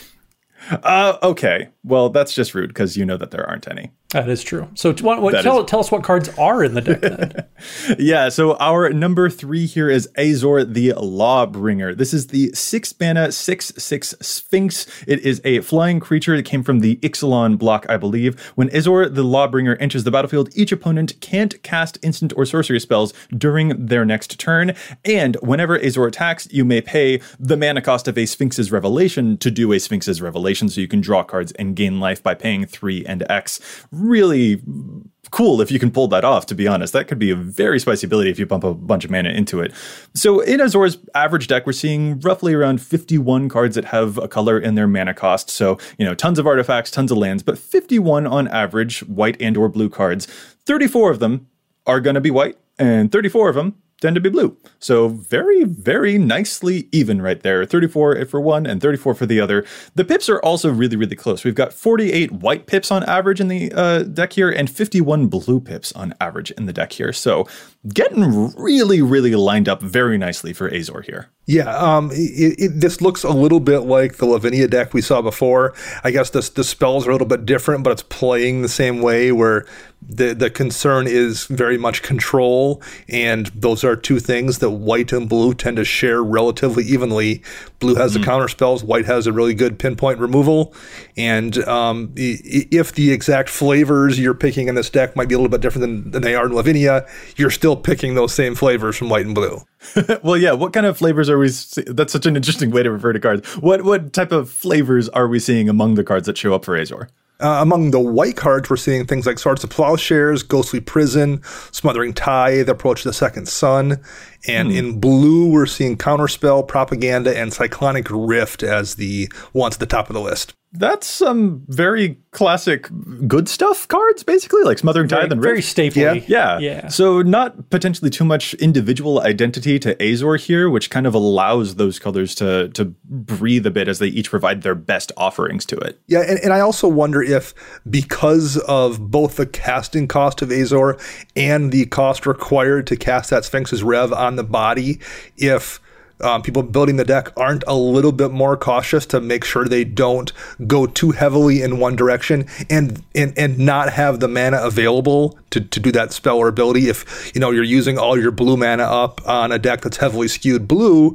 Uh, okay. Well, that's just rude because you know that there aren't any. That is true. So t- what, what, tell, is... tell us what cards are in the deck then. Yeah, so our number three here is Azor the Lawbringer. This is the six mana, six, six Sphinx. It is a flying creature that came from the Ixalan block, I believe. When Azor the Lawbringer enters the battlefield, each opponent can't cast instant or sorcery spells during their next turn. And whenever Azor attacks, you may pay the mana cost of a Sphinx's Revelation to do a Sphinx's Revelation, so you can draw cards and gain life by paying three and X. Really cool if you can pull that off, to be honest. That could be a very spicy ability if you bump a bunch of mana into it. So in Azor's average deck, we're seeing roughly around fifty-one cards that have a color in their mana cost. So, you know, tons of artifacts, tons of lands, but fifty-one on average, white and or blue cards. thirty-four of them are going to be white, and thirty-four of them tend to be blue. So very, very nicely even right there. thirty-four for one and thirty-four for the other. The pips are also really, really close. We've got forty-eight white pips on average in the uh, deck here and fifty-one blue pips on average in the deck here. So getting really, really lined up very nicely for Azor here. Yeah, um, it, it, this looks a little bit like the Lavinia deck we saw before. I guess this, the spells are a little bit different, but it's playing the same way where the, the concern is very much control, and those are two things that white and blue tend to share relatively evenly. Blue has mm-hmm. the counter spells, white has a really good pinpoint removal, and um, if the exact flavors you're picking in this deck might be a little bit different than, than they are in Lavinia, you're still picking those same flavors from white and blue. Well, yeah, what kind of flavors are we see- that's such an interesting way to refer to cards. What what type of flavors are we seeing among the cards that show up for Azor? Uh, among the white cards, we're seeing things like Swords to Plowshares, Ghostly Prison, Smothering Tithe, Approach to the Second Sun, and hmm. in blue, we're seeing Counterspell, Propaganda, and Cyclonic Rift as the ones at the top of the list. That's some very classic good stuff cards, basically, like Smothering Tithe and Rift. Very staple. Yeah. yeah. Yeah. So not potentially too much individual identity to Azor here, which kind of allows those colors to to breathe a bit as they each provide their best offerings to it. Yeah, and, and I also wonder if because of both the casting cost of Azor and the cost required to cast that Sphinx's Rev on the body, if... Um, people building the deck aren't a little bit more cautious to make sure they don't go too heavily in one direction and and, and not have the mana available to, to do that spell or ability. If you know you're using all your blue mana up on a deck that's heavily skewed blue,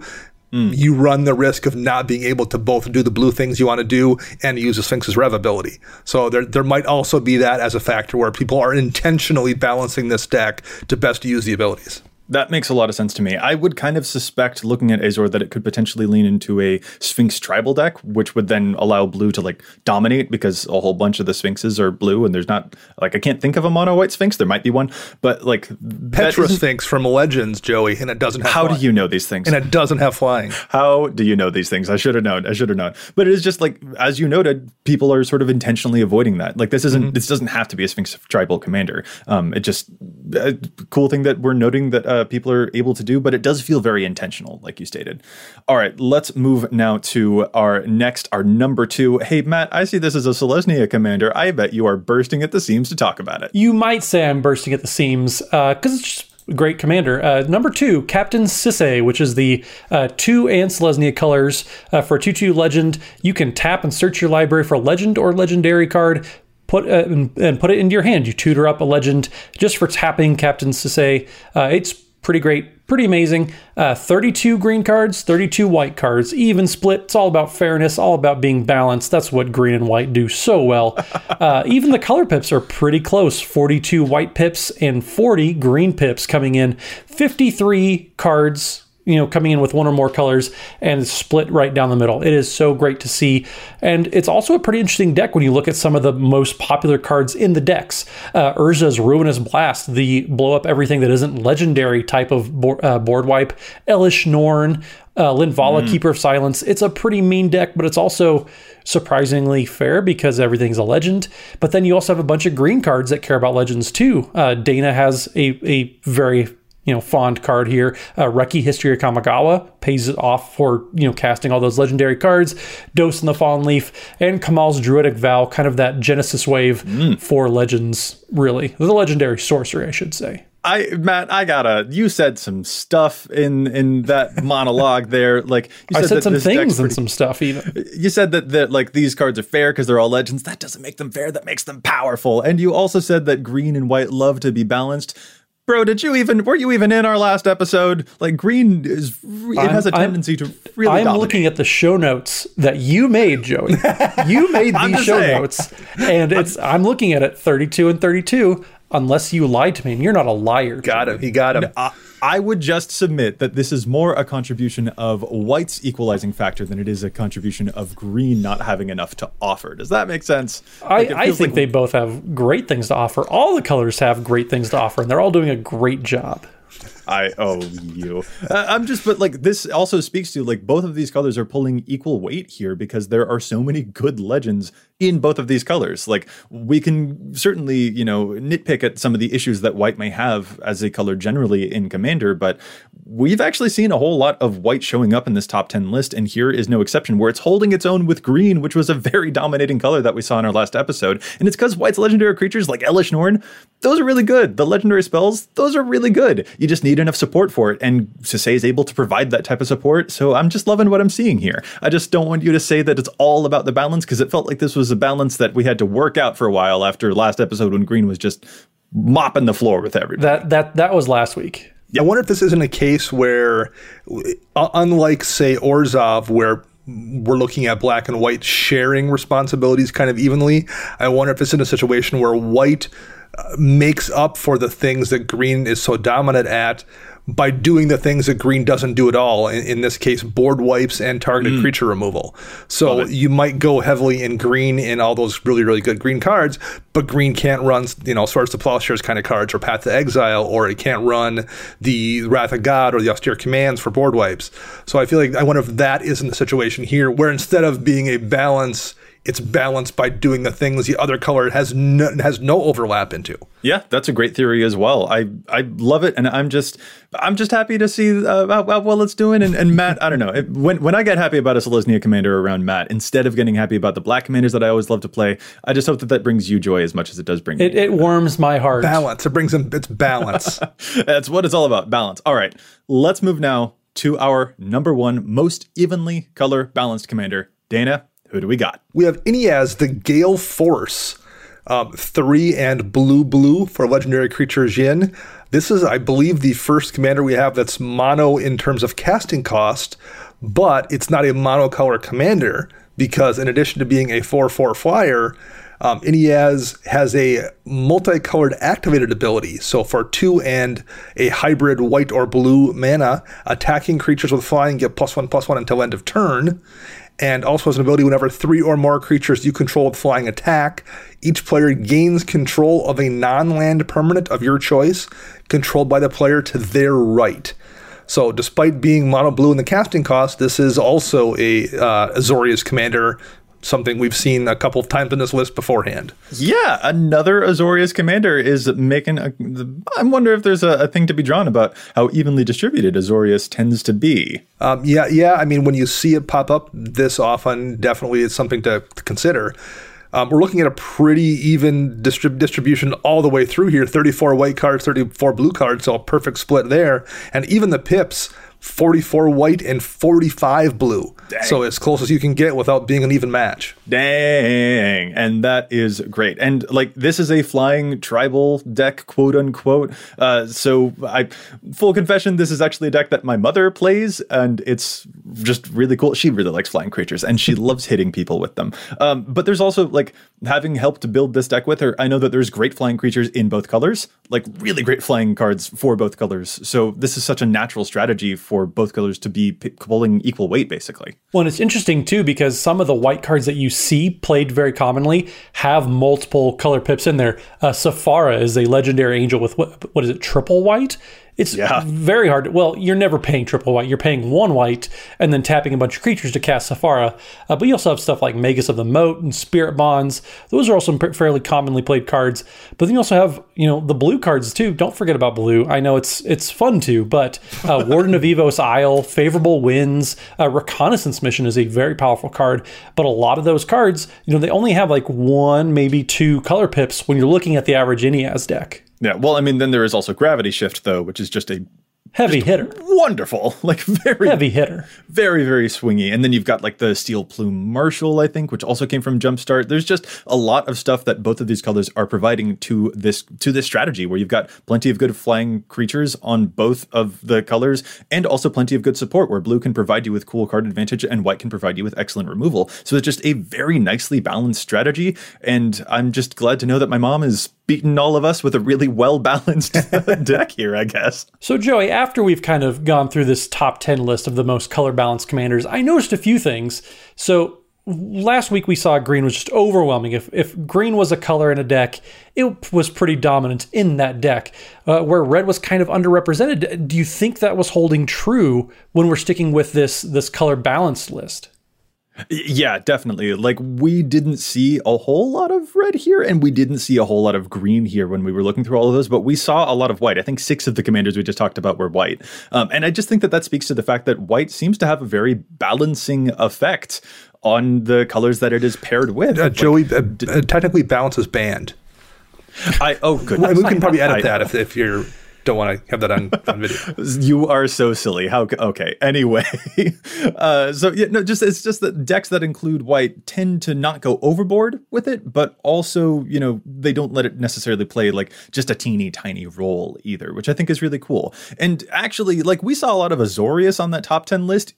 mm. you run the risk of not being able to both do the blue things you want to do and use the Sphinx's Rev ability. So there there might also be that as a factor where people are intentionally balancing this deck to best use the abilities. That makes a lot of sense to me. I would kind of suspect, looking at Azor, that it could potentially lean into a Sphinx tribal deck, which would then allow blue to like dominate because a whole bunch of the Sphinxes are blue, and there's not like I can't think of a mono white Sphinx. There might be one, but like Petra Sphinx from Legends, Joey, and it doesn't. have How flying. do you know these things? And it doesn't have flying. How do you know these things? I should have known. I should have known. But it is just like as you noted, people are sort of intentionally avoiding that. Like this isn't. Mm-hmm. This doesn't have to be a Sphinx tribal commander. Um, it just a cool thing that we're noting that. Uh, people are able to do, but it does feel very intentional, like you stated. All right, let's move now to our next, our number two. Hey, Matt, I see this as a Selesnya commander. I bet you are bursting at the seams to talk about it. You might say I'm bursting at the seams because uh, it's just a great commander. Uh, number two, Captain Sisse, which is the uh, two and Selesnya colors uh, for a two two legend. You can tap and search your library for a legend or legendary card. Put uh, and, and put it into your hand. You tutor up a legend just for tapping Captain Sisse. Uh, it's pretty great Pretty amazing. Uh, thirty-two green cards, thirty-two white cards, even split. It's all about fairness, all about being balanced. That's what green and white do so well. Uh, even the color pips are pretty close. forty-two white pips and forty green pips coming in. fifty-three cards, you know, coming in with one or more colors and split right down the middle. It is so great to see. And it's also a pretty interesting deck when you look at some of the most popular cards in the decks. Uh, Urza's Ruinous Blast, the blow up everything that isn't legendary type of bo- uh, board wipe. Elish Norn, uh, Linvala, mm. Keeper of Silence. It's a pretty mean deck, but it's also surprisingly fair because everything's a legend. But then you also have a bunch of green cards that care about legends too. Uh, Dana has a, a very... you know, fond card here. Uh, Reki, History of Kamigawa, pays it off for, you know, casting all those legendary cards. Dos in the Fallen Leaf, and Kamal's Druidic Vow, kind of that Genesis wave mm. for legends, really. The legendary sorcery, I should say. I Matt, I gotta, you said some stuff in, in that monologue there. Like you said I said that some this things pretty, and some stuff even. You said that, that like these cards are fair because they're all legends. That doesn't make them fair. That makes them powerful. And you also said that green and white love to be balanced. Bro, did you even, were you even in our last episode? Like green is, it I'm, has a tendency I'm, to really I'm dominate. Looking at the show notes that you made, Joey. You made these show saying. notes and it's, I'm looking at it thirty-two and thirty-two, unless you lied to me and you're not a liar. Got him, he got him. No, I, I would just submit that this is more a contribution of white's equalizing factor than it is a contribution of green not having enough to offer. Does that make sense? Like I, I think like, they both have great things to offer. All the colors have great things to offer and they're all doing a great job. I owe you. Uh, I'm just, but like this also speaks to like both of these colors are pulling equal weight here because there are so many good legends in both of these colors. Like we can certainly, you know, nitpick at some of the issues that white may have as a color generally in Commander, but we've actually seen a whole lot of white showing up in this top ten list, and here is no exception where it's holding its own with green, which was a very dominating color that we saw in our last episode. And it's because white's legendary creatures like Elish Norn, those are really good. The legendary spells, those are really good. You just need enough support for it, and Sisei is able to provide that type of support, so I'm just loving what I'm seeing here. I just don't want you to say that it's all about the balance, because it felt like this was a balance that we had to work out for a while after last episode when green was just mopping the floor with everybody. That that that was last week. Yeah. I wonder if this isn't a case where, unlike, say, Orzhov, where we're looking at black and white sharing responsibilities kind of evenly, I wonder if it's in a situation where white makes up for the things that green is so dominant at by doing the things that green doesn't do at all. In, in this case, board wipes and targeted mm. creature removal. So you might go heavily in green in all those really, really good green cards, but green can't run, you know, Swords to Plowshares kind of cards or Path to Exile, or it can't run the Wrath of God or the Austere Commands for board wipes. So I feel like I wonder if that isn't the situation here, where instead of being a balance, it's balanced by doing the things the other color has no, has no overlap into. Yeah, that's a great theory as well. I, I love it, and I'm just I'm just happy to see uh, how, how well it's doing. And, and Matt, I don't know, it, when when I get happy about a Selesnya commander around Matt, instead of getting happy about the black commanders that I always love to play, I just hope that that brings you joy as much as it does bring it, me. It warms my heart. Balance. It brings them. It's balance. That's what it's all about. Balance. All right, let's move now to our number one most evenly color balanced commander, Dana. Who do we got? We have Ineaz, the Gale Force, um, three and blue blue for legendary creature Jin. This is, I believe, the first commander we have that's mono in terms of casting cost, but it's not a monocolor commander because in addition to being a four four flyer, um, Ineaz has a multicolored activated ability. So for two and a hybrid white or blue mana, attacking creatures with flying get plus one plus one until end of turn. And also has an ability whenever three or more creatures you control with flying attack, each player gains control of a non-land permanent of your choice, controlled by the player to their right. So despite being mono blue in the casting cost, this is also a uh, Azorius commander, something we've seen a couple of times in this list beforehand. Yeah, another Azorius commander is making a, I wonder if there's a, a thing to be drawn about how evenly distributed Azorius tends to be. Um, yeah, yeah. I mean, when you see it pop up this often, definitely it's something to, to consider. Um, we're looking at a pretty even distrib- distribution all the way through here. thirty-four white cards, thirty-four blue cards, so a perfect split there. And even the pips, forty-four white and forty-five blue. Dang. So as close as you can get without being an even match. Dang. And that is great. And like, this is a flying tribal deck, quote unquote. Uh, so I, full confession, this is actually a deck that my mother plays, and it's just really cool. She really likes flying creatures and she loves hitting people with them. Um, but there's also, like, having helped build this deck with her, I know that there's great flying creatures in both colors, like really great flying cards for both colors. So this is such a natural strategy for both colors to be p- pulling equal weight, basically. Well, and it's interesting too, because some of the white cards that you see played very commonly have multiple color pips in there. Uh, Safara is a legendary angel with, what, what is it, triple white? It's yeah. very hard. To, well, you're never paying triple white. You're paying one white and then tapping a bunch of creatures to cast Safara. Uh, but you also have stuff like Magus of the Moat and Spirit Bonds. Those are also fairly commonly played cards. But then you also have, you know, the blue cards too. Don't forget about blue. I know it's it's fun too, but uh, Warden of Evos Isle, Favorable Winds, uh, Reconnaissance Mission is a very powerful card. But a lot of those cards, you know, they only have like one, maybe two color pips when you're looking at the average N E A S deck. Yeah, well, I mean, then there is also Gravity Shift, though, which is just a heavy just hitter. Wonderful. Like, very heavy hitter. Very, very swingy. And then you've got like the Steel Plume Marshal, I think, which also came from Jumpstart. There's just a lot of stuff that both of these colors are providing to this to this strategy, where you've got plenty of good flying creatures on both of the colors, and also plenty of good support where blue can provide you with cool card advantage and white can provide you with excellent removal. So it's just a very nicely balanced strategy. And I'm just glad to know that my mom is beaten all of us with a really well-balanced deck here, I guess. So, Joey, after we've kind of gone through this top ten list of the most color-balanced commanders, I noticed a few things. So, last week we saw green was just overwhelming. If if green was a color in a deck, it was pretty dominant in that deck, uh, where red was kind of underrepresented. Do you think that was holding true when we're sticking with this this color-balanced list? Yeah, definitely. Like, we didn't see a whole lot of red here, and we didn't see a whole lot of green here when we were looking through all of those, but we saw a lot of white. I think six of the commanders we just talked about were white. Um, and I just think that that speaks to the fact that white seems to have a very balancing effect on the colors that it is paired with. Uh, like, Joey, uh, d- uh, technically balance is banned. I, oh, goodness. We can probably edit that if, if you're... Don't want to have that on, on video. You are so silly. How? Okay. Anyway, uh, so yeah, no. Just it's just that decks that include white tend to not go overboard with it, but also, you know, they don't let it necessarily play like just a teeny tiny role either, which I think is really cool. And actually, like, we saw a lot of Azorius on that top ten list.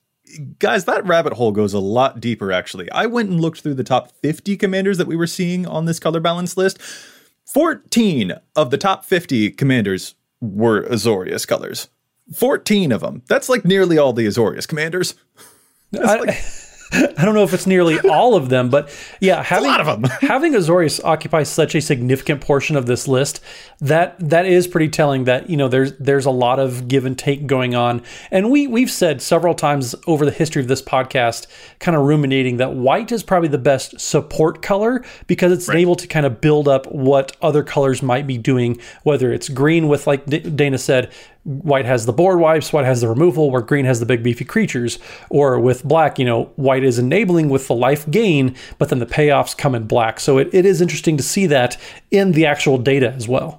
Guys, that rabbit hole goes a lot deeper. Actually, I went and looked through the top fifty commanders that we were seeing on this color balance list. fourteen of the top fifty commanders were Azorius colors. fourteen of them. That's like nearly all the Azorius commanders. I, like, I don't know if it's nearly all of them, but yeah, having, a lot of them. having Azorius occupy such a significant portion of this list, that that is pretty telling that, you know, there's there's a lot of give and take going on. And we, we've said several times over the history of this podcast, kind of ruminating that white is probably the best support color because it's right. able to kind of build up what other colors might be doing, whether it's green with, like D- Dana said, white has the board wipes, white has the removal, where green has the big beefy creatures. Or with black, you know, white is enabling with the life gain, but then the payoffs come in black. So it, it is interesting to see that in the actual data as well.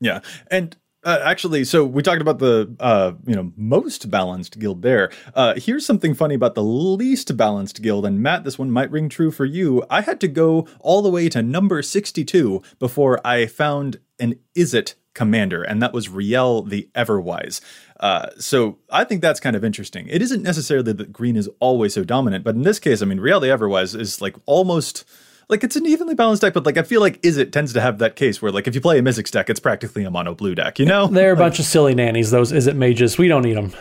Yeah. And uh, actually, so we talked about the, uh, you know, most balanced guild there. Uh, here's something funny about the least balanced guild. And Matt, this one might ring true for you. I had to go all the way to number sixty-two before I found an Is It commander, and that was Riel the Everwise. Uh, so I think that's kind of interesting. It isn't necessarily that green is always so dominant, but in this case, I mean, Riel the Everwise is like almost... Like, it's an evenly balanced deck, but, like, I feel like Is It tends to have that case where, like, if you play a Mizzix deck, it's practically a mono blue deck, you know? They're a like, bunch of silly nannies, those Is It mages. We don't need them.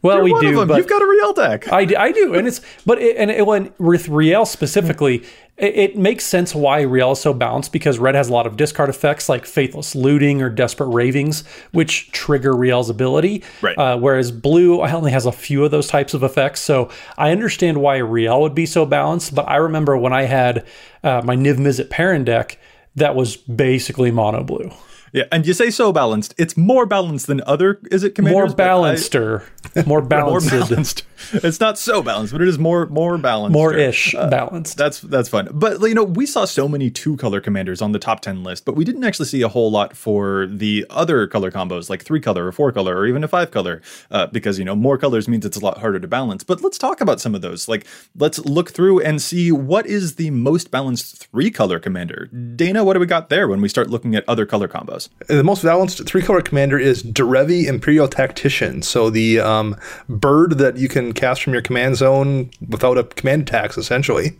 Well, you're we one do, of them. But you've got a Riel deck. I, I do, and it's... But it, and it, when, with Riel specifically... It makes sense why Riel is so balanced, because red has a lot of discard effects like Faithless Looting or Desperate Ravings, which trigger Riel's ability. Right. Uh, whereas blue only has a few of those types of effects. So I understand why Riel would be so balanced, but I remember when I had uh, my Niv-Mizzet Perrin deck, that was basically mono blue. Yeah, and you say so balanced. It's more balanced than other Is It commanders. More balancer. I, more balanced. More balanced. It's not so balanced, but it is more more balanced. More-ish uh, balanced. That's that's fun. But, you know, we saw so many two-color commanders on the top ten list, but we didn't actually see a whole lot for the other color combos, like three-color or four-color or even a five-color, uh, because, you know, more colors means it's a lot harder to balance. But let's talk about some of those. Like, let's look through and see what is the most balanced three-color commander. Dana, what do we got there when we start looking at other color combos? The most balanced three-color commander is Derevi Imperial Tactician. So the um, bird that you can cast from your command zone without a command tax, essentially.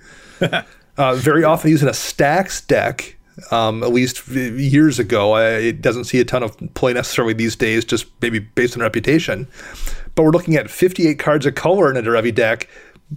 uh, very often used in a stacks deck, um, at least years ago. I, it doesn't see a ton of play necessarily these days, just maybe based on reputation. But we're looking at fifty-eight cards of color in a Derevi deck,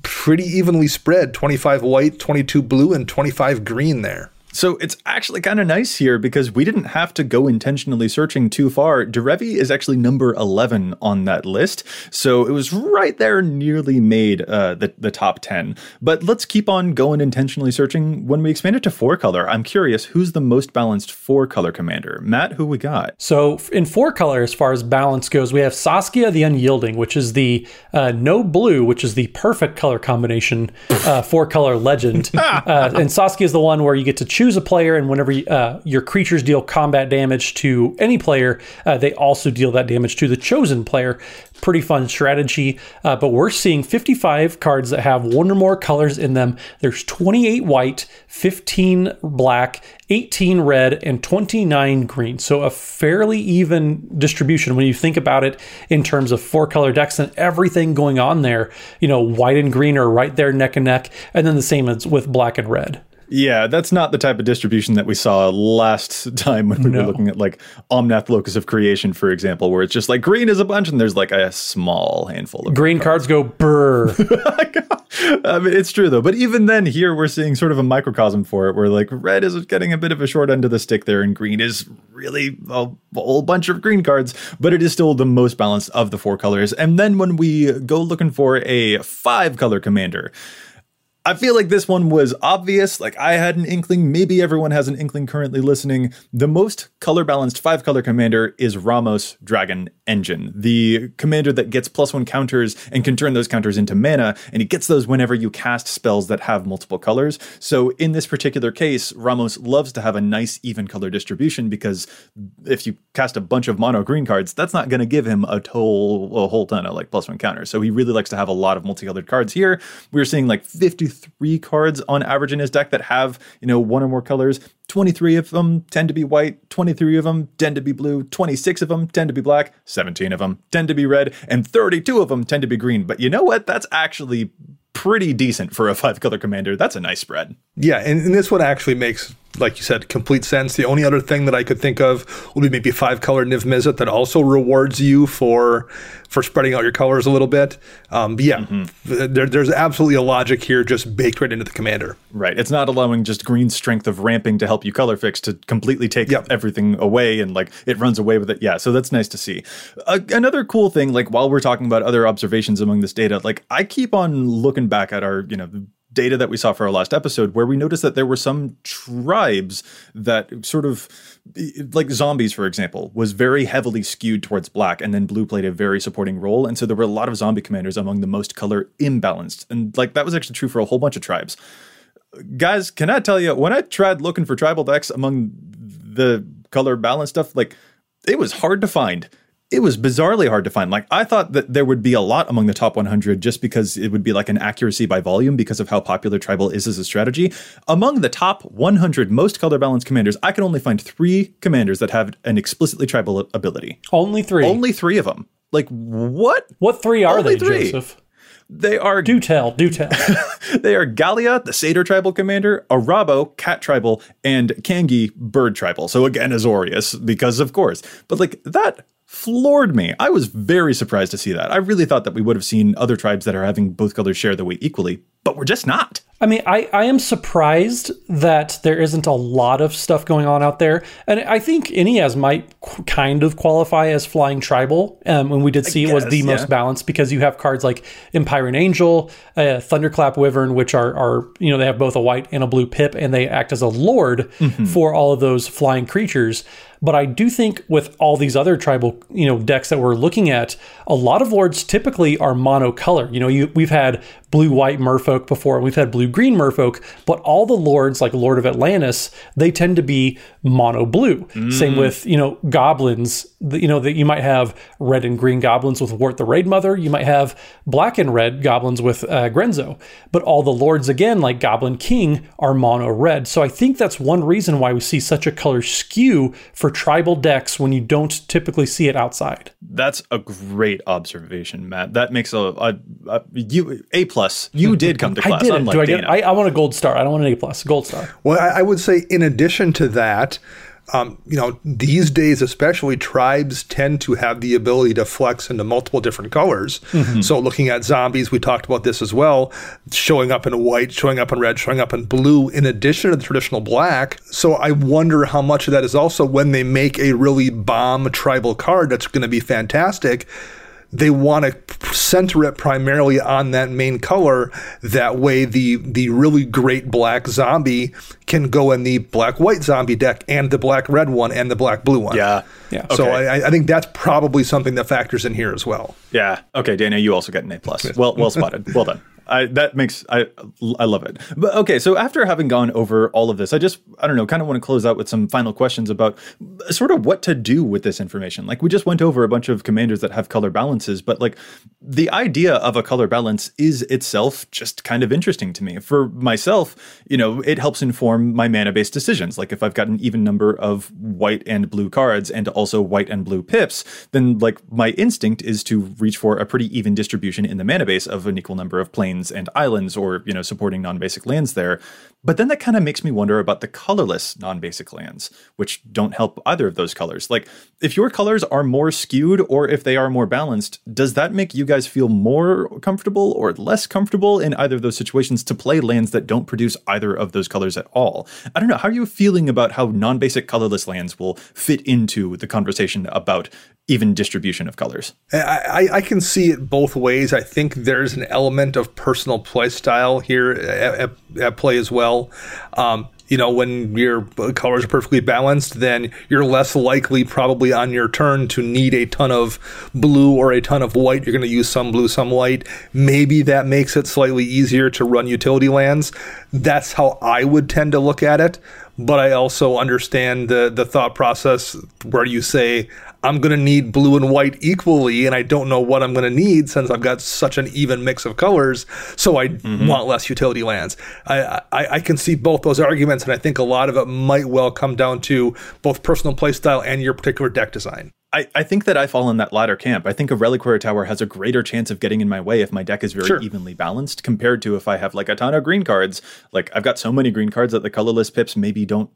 pretty evenly spread, twenty-five white, twenty-two blue, and twenty-five green there. So it's actually kind of nice here because we didn't have to go intentionally searching too far. Derevi is actually number eleven on that list. So it was right there, nearly made uh, the, the top ten. But let's keep on going intentionally searching when we expand it to four color. I'm curious, who's the most balanced four color commander? Matt, who we got? So in four color, as far as balance goes, we have Saskia the Unyielding, which is the uh, no blue, which is the perfect color combination, uh, four color legend. uh, and Saskia is the one where you get to choose. Choose a player, and whenever uh, your creatures deal combat damage to any player, uh, they also deal that damage to the chosen player. Pretty fun strategy, uh, but we're seeing fifty-five cards that have one or more colors in them. There's twenty-eight white, fifteen black, eighteen red, and twenty-nine green. So a fairly even distribution when you think about it in terms of four color decks and everything going on there. You know, white and green are right there neck and neck, and then the same as with black and red. Yeah, that's not the type of distribution that we saw last time when we no. were looking at like Omnath Locus of Creation, for example, where it's just like green is a bunch and there's like a small handful of green cards. Cards go brr. I mean, it's true though. But even then here we're seeing sort of a microcosm for it where like red is getting a bit of a short end of the stick there and green is really a whole bunch of green cards, but it is still the most balanced of the four colors. And then when we go looking for a five color commander, I feel like this one was obvious. Like I had an inkling. Maybe everyone has an inkling currently listening. The most color balanced five color commander is Ramos Dragon Engine, the commander that gets plus one counters and can turn those counters into mana. And he gets those whenever you cast spells that have multiple colors. So in this particular case, Ramos loves to have a nice even color distribution because if you cast a bunch of mono green cards, that's not going to give him a whole, a whole ton of like plus one counters. So he really likes to have a lot of multicolored cards here. We were seeing like fifty-three cards on average in his deck that have, you know, one or more colors. twenty-three of them tend to be white, twenty-three of them tend to be blue, twenty-six of them tend to be black, seventeen of them tend to be red, and thirty-two of them tend to be green. But you know what? That's actually pretty decent for a five-color commander. That's a nice spread. Yeah, and, and this one actually makes, like you said, complete sense. The only other thing that I could think of would be maybe five-color Niv Mizzet that also rewards you for for spreading out your colors a little bit. Um, but yeah, mm-hmm. there, there's absolutely a logic here just baked right into the commander. Right. It's not allowing just green strength of ramping to help you color fix to completely take yep. everything away and like it runs away with it. Yeah, so that's nice to see. Uh, another cool thing, like while we're talking about other observations among this data, like I keep on looking back at our, you know, data that we saw for our last episode where we noticed that there were some tribes that sort of like zombies, for example, was very heavily skewed towards black and then blue played a very supporting role. And so there were a lot of zombie commanders among the most color imbalanced. And like that was actually true for a whole bunch of tribes. Guys, can I tell you, when I tried looking for tribal decks among the color balance stuff, like it was hard to find. It was bizarrely hard to find. Like I thought that there would be a lot among the top one hundred just because it would be like an accuracy by volume because of how popular tribal is as a strategy. Among the top one hundred most color balanced commanders, I can only find three commanders that have an explicitly tribal ability. Only three. Only three of them. Like what? What three are only they, three? Joseph? They are... Do tell, do tell. They are Gallia, the Satyr Tribal Commander, Arabo, Cat Tribal, and Kangi, Bird Tribal. So again, Azorius, because of course. But like that floored me. I was very surprised to see that. I really thought that we would have seen other tribes that are having both colors share the weight equally, but we're just not. I mean, I, I am surprised that there isn't a lot of stuff going on out there. And I think N E S might qu- kind of qualify as flying tribal. Um, when we did see I it guess, was the yeah. most balanced, because you have cards like Empyrean Angel, uh, Thunderclap Wyvern, which are, are, you know, they have both a white and a blue pip, and they act as a lord mm-hmm. for all of those flying creatures. But I do think with all these other tribal, you know, decks that we're looking at, a lot of lords typically are monocolor. You know, you, we've had blue-white merfolk before, and we've had blue-green merfolk, but all the lords, like Lord of Atlantis, they tend to be mono-blue. Mm. Same with, you know, goblins, you know, that you might have red and green goblins with Wart the Raid Mother. You might have black and red goblins with uh, Grenzo. But all the lords, again, like Goblin King, are mono-red. So I think that's one reason why we see such a color skew for tribal decks when you don't typically see it outside. That's a great observation, Matt. That makes a, a, a you a plus. You did come to class. I did. Unlike Do I, get, I I want a gold star. I don't want an A plus. Gold star. Well, I, I would say in addition to that, um, you know, these days especially, tribes tend to have the ability to flex into multiple different colors. Mm-hmm. So looking at zombies, we talked about this as well, showing up in white, showing up in red, showing up in blue, in addition to the traditional black. So I wonder how much of that is also when they make a really bomb tribal card that's going to be fantastic, they want to center it primarily on that main color. That way the the really great black zombie can go in the black-white zombie deck and the black-red one and the black-blue one. Yeah. yeah. So okay. I, I think that's probably something that factors in here as well. Yeah. Okay, Dana, you also get an A plus. Well, well spotted. Well done. I, that makes, I I love it. But okay, so after having gone over all of this, I just, I don't know, kind of want to close out with some final questions about sort of what to do with this information. Like, we just went over a bunch of commanders that have color balances, but like the idea of a color balance is itself just kind of interesting to me. For myself, you know, it helps inform my mana-based decisions. Like if I've got an even number of white and blue cards and also white and blue pips, then like my instinct is to reach for a pretty even distribution in the mana base of an equal number of planes and islands, or, you know, supporting non-basic lands there. But then that kind of makes me wonder about the colorless non-basic lands, which don't help either of those colors. Like, if your colors are more skewed or if they are more balanced, does that make you guys feel more comfortable or less comfortable in either of those situations to play lands that don't produce either of those colors at all? I don't know. How are you feeling about how non-basic colorless lands will fit into the conversation about even distribution of colors? I, I can see it both ways. I think there's an element of personal play style here at, at, at play as well. Um, you know, when your colors are perfectly balanced, then you're less likely probably on your turn to need a ton of blue or a ton of white. You're going to use some blue, some white. Maybe that makes it slightly easier to run utility lands. That's how I would tend to look at it. But I also understand the, the thought process where you say, I'm going to need blue and white equally, and I don't know what I'm going to need since I've got such an even mix of colors, so I mm-hmm. want less utility lands. I, I, I can see both those arguments, and I think a lot of it might well come down to both personal playstyle and your particular deck design. I, I think that I fall in that latter camp. I think a Reliquary Tower has a greater chance of getting in my way if my deck is very sure. evenly balanced, compared to if I have like a ton of green cards. Like, I've got so many green cards that the colorless pips maybe don't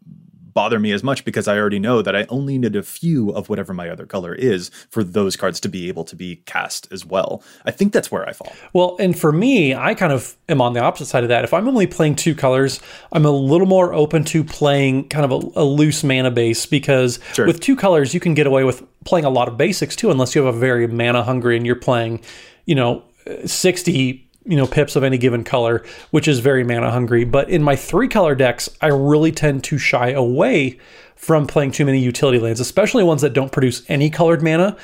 bother me as much, because I already know that I only need a few of whatever my other color is for those cards to be able to be cast as well. I think that's where I fall. Well, and for me, I kind of am on the opposite side of that. If I'm only playing two colors, I'm a little more open to playing kind of a, a loose mana base, because sure. with two colors, you can get away with playing a lot of basics too, unless you have a very mana hungry and you're playing, you know, sixty you know, pips of any given color, which is very mana hungry. But in my three color decks, I really tend to shy away from playing too many utility lands, especially ones that don't produce any colored mana.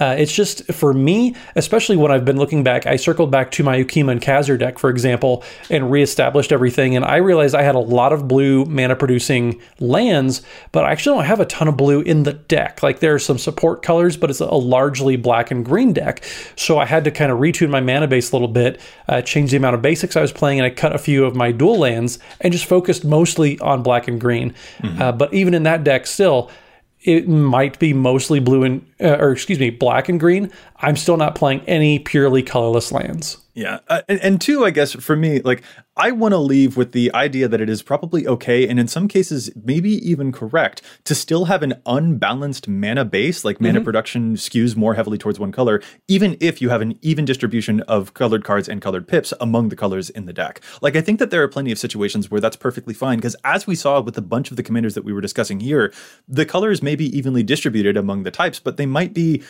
Uh, it's just, for me, especially when I've been looking back, I circled back to my Yukima and Khazur deck, for example, and reestablished everything. And I realized I had a lot of blue mana producing lands, but I actually don't have a ton of blue in the deck. Like, there are some support colors, but it's a largely black and green deck. So I had to kind of retune my mana base a little bit, uh, change the amount of basics I was playing, and I cut a few of my dual lands and just focused mostly on black and green. Mm-hmm. Uh, but even in that deck still, it might be mostly blue and uh, or excuse me, black and green, I'm still not playing any purely colorless lands. Yeah. Uh, and, and two, I guess for me, like I want to leave with the idea that it is probably okay, and in some cases, maybe even correct, to still have an unbalanced mana base, like mana mm-hmm. production skews more heavily towards one color, even if you have an even distribution of colored cards and colored pips among the colors in the deck. Like, I think that there are plenty of situations where that's perfectly fine, because as we saw with a bunch of the commanders that we were discussing here, the colors may be evenly distributed among the types, but they might be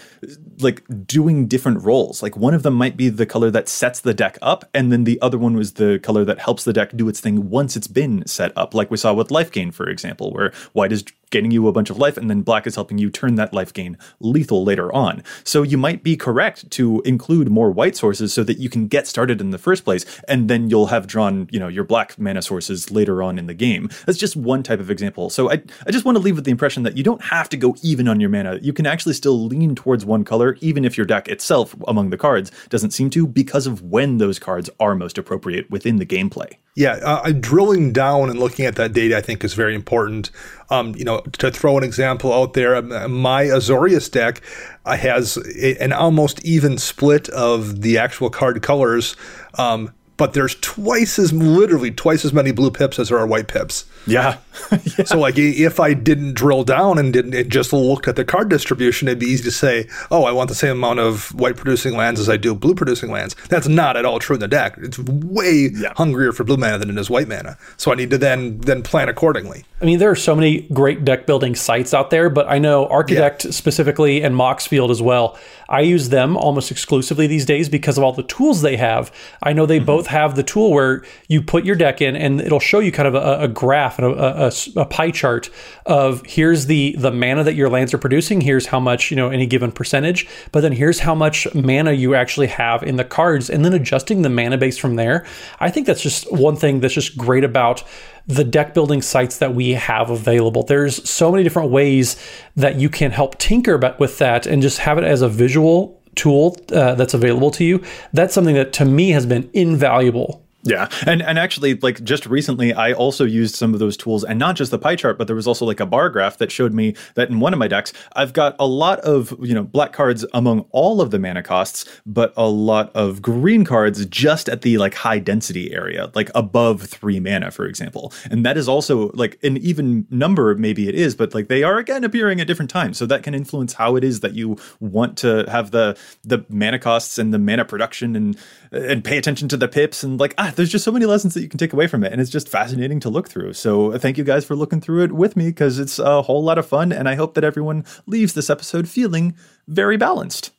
like doing different roles. Like, one of them might be the color that sets the deck up, and then the other one was the color that helps the deck do its thing once it's been set up, like we saw with life gain, for example, where white is getting you a bunch of life and then black is helping you turn that life gain lethal later on. So you might be correct to include more white sources so that you can get started in the first place, and then you'll have drawn, you know, your black mana sources later on in the game. That's just one type of example. So I, I just want to leave with the impression that you don't have to go even on your mana. You can actually still lean towards one color, even if your deck itself among the cards doesn't seem to, because of when those cards are most appropriate within the gameplay. Yeah, uh, drilling down and looking at that data, I think, is very important. Um, you know, to throw an example out there, my Azorius deck uh, has a, an almost even split of the actual card colors, um, but there's twice as, literally twice as many blue pips as there are white pips. Yeah. yeah. So, like, if I didn't drill down and didn't and just looked at the card distribution, it'd be easy to say, oh, I want the same amount of white-producing lands as I do blue-producing lands. That's not at all true in the deck. It's way yeah. hungrier for blue mana than it is white mana. So I need to then then plan accordingly. I mean, there are so many great deck-building sites out there, but I know Architect yeah. specifically and Moxfield as well. I use them almost exclusively these days because of all the tools they have. I know they mm-hmm. both have the tool where you put your deck in, and it'll show you kind of a, a graph and a, a, a pie chart of here's the the mana that your lands are producing, here's how much, you know, any given percentage, but then here's how much mana you actually have in the cards, and then adjusting the mana base from there. I think that's just one thing that's just great about the deck building sites that we have available. There's so many different ways that you can help tinker with that and just have it as a visual tool uh, that's available to you. That's something that to me has been invaluable. Yeah. And and actually, like, just recently, I also used some of those tools, and not just the pie chart, but there was also like a bar graph that showed me that in one of my decks, I've got a lot of, you know, black cards among all of the mana costs, but a lot of green cards just at the like high density area, like above three mana, for example. And that is also like an even number, maybe it is, but like they are again appearing at different times. So that can influence how it is that you want to have the the mana costs and the mana production and and pay attention to the pips and like, ah, there's just so many lessons that you can take away from it, and it's just fascinating to look through. So thank you guys for looking through it with me, because it's a whole lot of fun, and I hope that everyone leaves this episode feeling very balanced.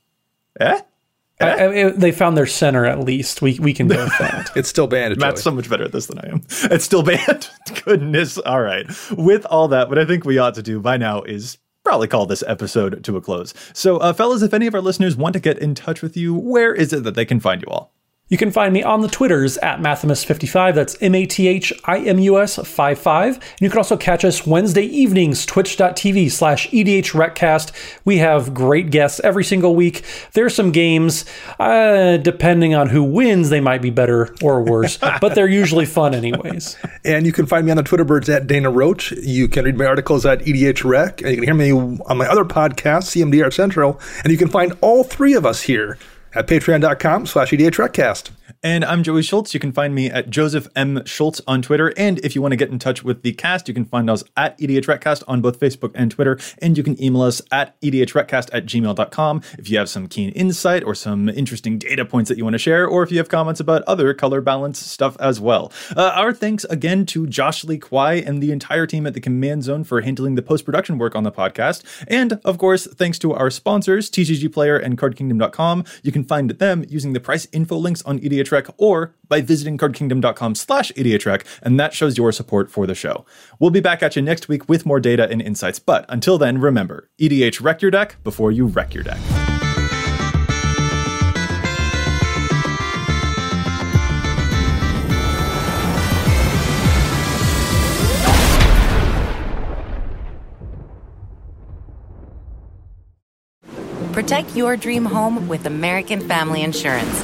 Eh? eh? I, I, they found their center, at least. We we can go with that. It's still banned. Matt's so much better at this than I am. It's still banned. Goodness. All right. With all that, what I think we ought to do by now is probably call this episode to a close. So, uh, fellas, if any of our listeners want to get in touch with you, where is it that they can find you all? You can find me on the Twitters at Mathimus fifty-five. That's M A T H I M U S fifty-five. And you can also catch us Wednesday evenings, twitch.tv slash EDHRECast. We have great guests every single week. There's some games, uh, depending on who wins, they might be better or worse, but they're usually fun anyways. And you can find me on the Twitter birds at Dana Roach. You can read my articles at EDHREC. And you can hear me on my other podcast, C M D R Central. And you can find all three of us here at patreon.com slash edhrecast. And I'm Joey Schultz. You can find me at Joseph M. Schultz on Twitter. And if you want to get in touch with the cast, you can find us at EDHRECast on both Facebook and Twitter. And you can email us at edhrecast at gmail dot com if you have some keen insight or some interesting data points that you want to share, or if you have comments about other color balance stuff as well. Uh, our thanks again to Josh Lee Quiet and the entire team at the Command Zone for handling the post-production work on the podcast. And, of course, thanks to our sponsors, T C G Player and card kingdom dot com. You can find them using the price info links on E D H R E C or by visiting card kingdom dot com slash EDHREC, and that shows your support for the show. We'll be back at you next week with more data and insights, but until then, remember, E D H wreck your deck before you wreck your deck. Protect your dream home with American Family Insurance,